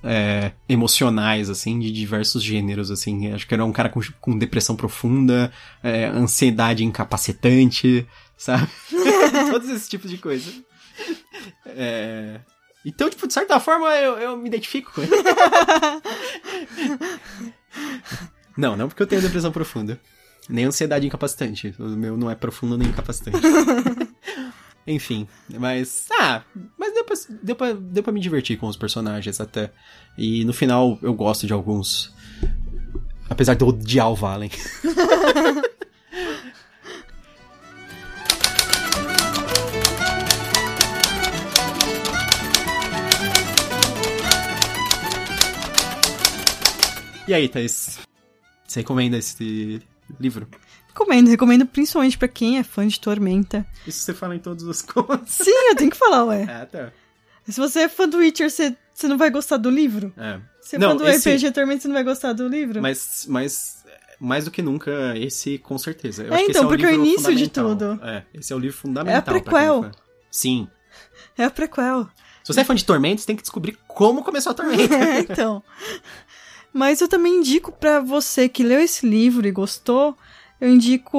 emocionais, assim, de diversos gêneros, assim. Acho que era um cara com depressão profunda, ansiedade incapacitante, sabe? Todos esses tipos de coisa. Então, tipo, de certa forma, eu me identifico com ele. Não porque eu tenho depressão profunda. Nem ansiedade incapacitante. O meu não é profundo nem incapacitante. Enfim, mas... mas deu pra me divertir com os personagens até. E no final eu gosto de alguns. Apesar de eu odiar o Valen. E aí, Thaís? Você recomenda esse livro? Recomendo principalmente pra quem é fã de Tormenta. Isso você fala em todos os contos. Sim, eu tenho que falar, ué. Tá. Se você é fã do Witcher, você não vai gostar do livro? É. Se é fã do RPG Tormenta, você não vai gostar do livro? Mas mais do que nunca, esse com certeza. Eu acho que esse porque é o início de tudo. É, esse é o livro fundamental. É a prequel. Pra Sim. É a prequel. Se você é fã de Tormenta, você tem que descobrir como começou a Tormenta. Mas eu também indico pra você que leu esse livro e gostou, eu indico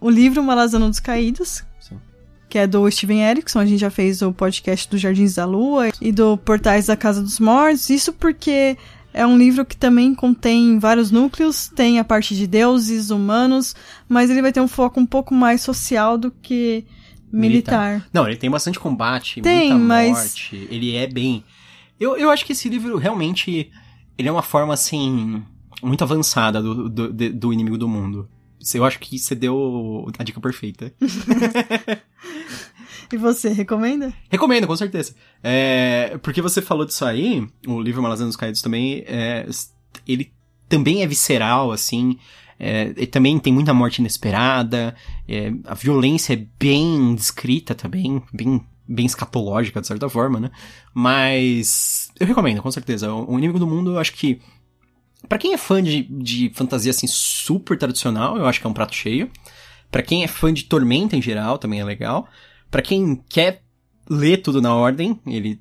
o livro Malazano dos Caídos, Sim. que é do Steven Erikson. A gente já fez o podcast do Jardins da Lua e do Portais da Casa dos Mortos. Isso porque é um livro que também contém vários núcleos, tem a parte de deuses, humanos, mas ele vai ter um foco um pouco mais social do que militar. Não, ele tem bastante combate, muita morte, ele é bem... Eu acho que esse livro realmente... Ele é uma forma, assim, muito avançada do Inimigo do Mundo. Eu acho que você deu a dica perfeita. E você, recomenda? Recomendo, com certeza. Porque você falou disso aí, o livro Malazano dos Caídos também, ele também é visceral, assim... Ele também tem muita morte inesperada, a violência é bem descrita também, bem escatológica, de certa forma, né? Mas eu recomendo, com certeza. O Inimigo do Mundo, eu acho que... Pra quem é fã de fantasia, assim, super tradicional, eu acho que é um prato cheio. Pra quem é fã de Tormenta, em geral, também é legal. Pra quem quer ler tudo na ordem, ele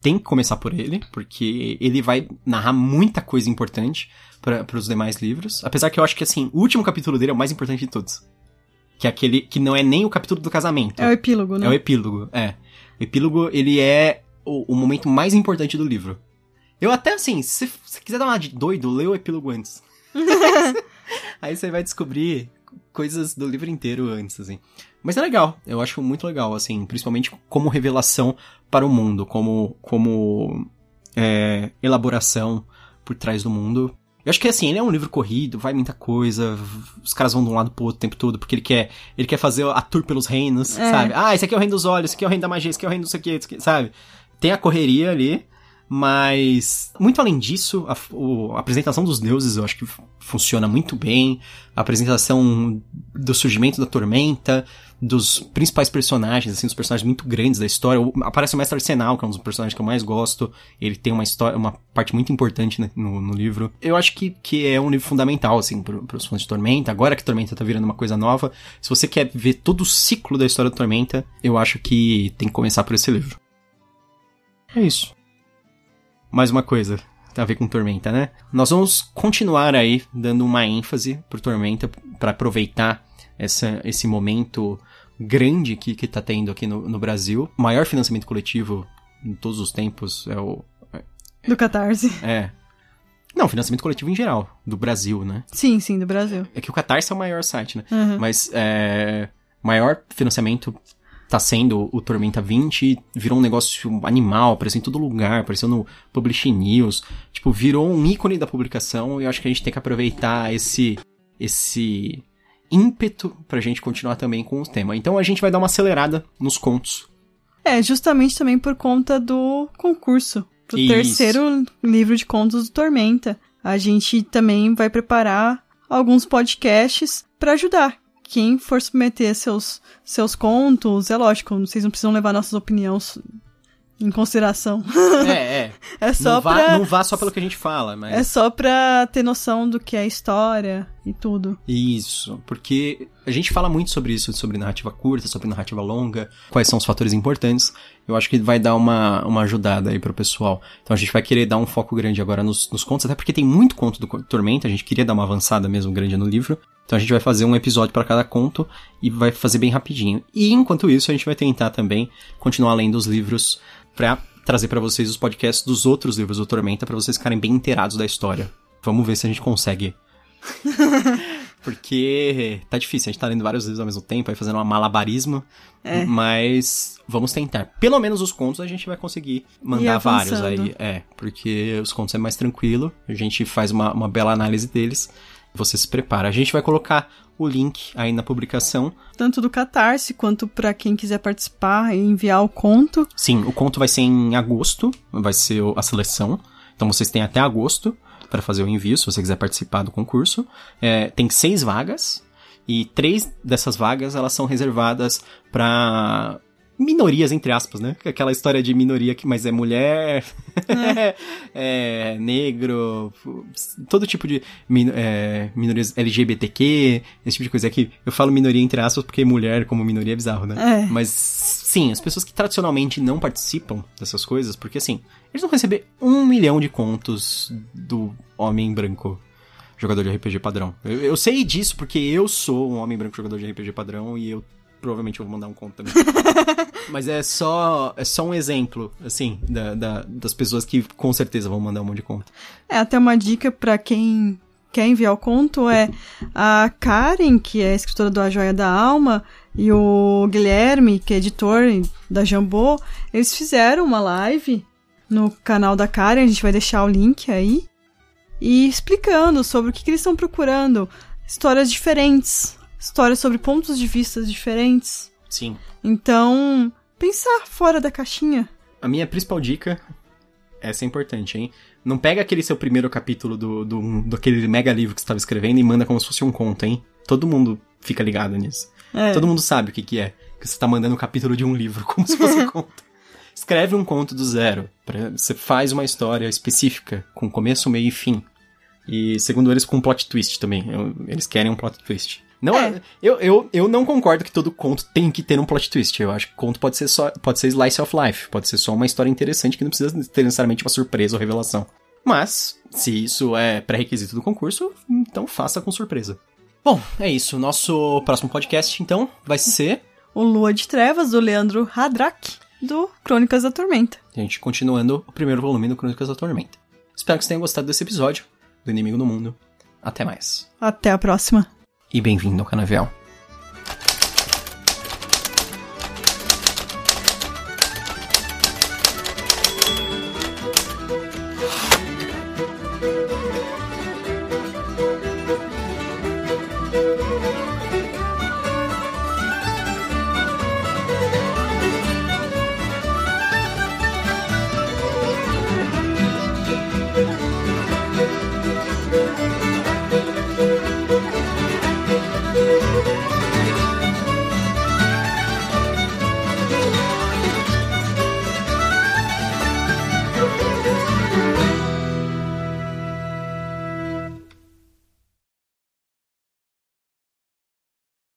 tem que começar por ele, porque ele vai narrar muita coisa importante para os demais livros. Apesar que eu acho que, assim, o último capítulo dele é o mais importante de todos. Que é aquele que não é nem o capítulo do casamento. É o epílogo, né? É o epílogo, é. O epílogo, ele é o momento mais importante do livro. Eu até, assim, se você quiser dar uma de doido, lê o epílogo antes. Aí você vai descobrir coisas do livro inteiro antes, assim. Mas é legal, eu acho muito legal, assim, principalmente como revelação para o mundo, como elaboração por trás do mundo. Eu acho que, assim, ele é um livro corrido, vai muita coisa, os caras vão de um lado pro outro o tempo todo, porque ele quer fazer a tour pelos reinos, sabe? Esse aqui é o reino dos olhos, esse aqui é o reino da magia, esse aqui é o reino do sei o que, sabe? Tem a correria ali, mas muito além disso, a apresentação dos deuses eu acho que funciona muito bem, a apresentação do surgimento da Tormenta, dos principais personagens, assim, dos personagens muito grandes da história. Aparece o Mestre Arsenal, que é um dos personagens que eu mais gosto. Ele tem uma parte muito importante no livro. Eu acho que é um livro fundamental, assim, pros fãs de Tormenta. Agora que Tormenta tá virando uma coisa nova, se você quer ver todo o ciclo da história da Tormenta, eu acho que tem que começar por esse livro. É isso. Mais uma coisa tem a ver com Tormenta, né? Nós vamos continuar aí dando uma ênfase pro Tormenta pra aproveitar esse momento grande que tá tendo aqui no Brasil. O maior financiamento coletivo em todos os tempos é o... Do Catarse. Não, financiamento coletivo em geral, do Brasil, né? Sim, do Brasil. É que o Catarse é o maior site, né? Uhum. Mas o maior financiamento tá sendo o Tormenta 20, virou um negócio animal, apareceu em todo lugar, apareceu no Publish News, tipo, virou um ícone da publicação, e eu acho que a gente tem que aproveitar esse ímpeto pra gente continuar também com o tema. Então a gente vai dar uma acelerada nos contos. É, justamente também por conta do concurso, do terceiro livro de contos do Tormenta. A gente também vai preparar alguns podcasts para ajudar. Quem for submeter seus contos, é lógico, vocês não precisam levar nossas opiniões em consideração. É. É só não vá só pelo que a gente fala, mas... É só pra ter noção do que é história e tudo. Isso, porque a gente fala muito sobre isso, sobre narrativa curta, sobre narrativa longa, quais são os fatores importantes. Eu acho que vai dar uma ajudada aí pro pessoal. Então a gente vai querer dar um foco grande agora nos contos, até porque tem muito conto do Tormenta, a gente queria dar uma avançada mesmo grande no livro. Então a gente vai fazer um episódio para cada conto e vai fazer bem rapidinho. E enquanto isso a gente vai tentar também continuar lendo os livros para trazer para vocês os podcasts dos outros livros do Tormenta para vocês ficarem bem inteirados da história. Vamos ver se a gente consegue. Porque tá difícil, a gente tá lendo vários livros ao mesmo tempo, aí fazendo um malabarismo, mas vamos tentar. Pelo menos os contos a gente vai conseguir mandar vários aí, porque os contos é mais tranquilo, a gente faz uma bela análise deles. Você se prepara. A gente vai colocar o link aí na publicação. Tanto do Catarse, quanto para quem quiser participar e enviar o conto. Sim, o conto vai ser em agosto, vai ser a seleção. Então vocês têm até agosto para fazer o envio, se você quiser participar do concurso. Tem 6 vagas e 3 dessas vagas elas são reservadas para... minorias, entre aspas, né? Aquela história de minoria que mas é mulher, negro, todo tipo de minorias LGBTQ, esse tipo de coisa aqui. Eu falo minoria entre aspas porque mulher como minoria é bizarro, né? Mas sim, as pessoas que tradicionalmente não participam dessas coisas, porque assim, eles vão receber 1 milhão de contos do homem branco. Jogador de RPG padrão. Eu sei disso porque eu sou um homem branco jogador de RPG padrão e eu provavelmente eu vou mandar um conto também. Mas é só um exemplo, assim, das pessoas que com certeza vão mandar um monte de conto. Até uma dica pra quem quer enviar o conto é a Karen, que é escritora do A Joia da Alma, e o Guilherme, que é editor da Jambô, eles fizeram uma live no canal da Karen, a gente vai deixar o link aí, e explicando sobre o que eles estão procurando, histórias diferentes. Histórias sobre pontos de vista diferentes. Sim. Então, pensar fora da caixinha. A minha principal dica, essa é importante, hein? Não pega aquele seu primeiro capítulo daquele mega livro que você estava escrevendo e manda como se fosse um conto, hein? Todo mundo fica ligado nisso. Todo mundo sabe o que é. Que você está mandando um capítulo de um livro como se fosse um conto. Escreve um conto do zero. Você faz uma história específica, com começo, meio e fim. E, segundo eles, com um plot twist também. Eles querem um plot twist. Eu não concordo que todo conto tem que ter um plot twist. Eu acho que conto pode ser slice of life, pode ser só uma história interessante que não precisa ter necessariamente uma surpresa ou revelação. Mas, se isso é pré-requisito do concurso, então faça com surpresa. Bom, é isso. Nosso próximo podcast, então, vai ser... O Lua de Trevas, do Leandro Hadrach, do Crônicas da Tormenta. A gente continuando o primeiro volume do Crônicas da Tormenta. Espero que vocês tenham gostado desse episódio do Inimigo do Mundo. Até mais. Até a próxima. E bem-vindo ao Canavial.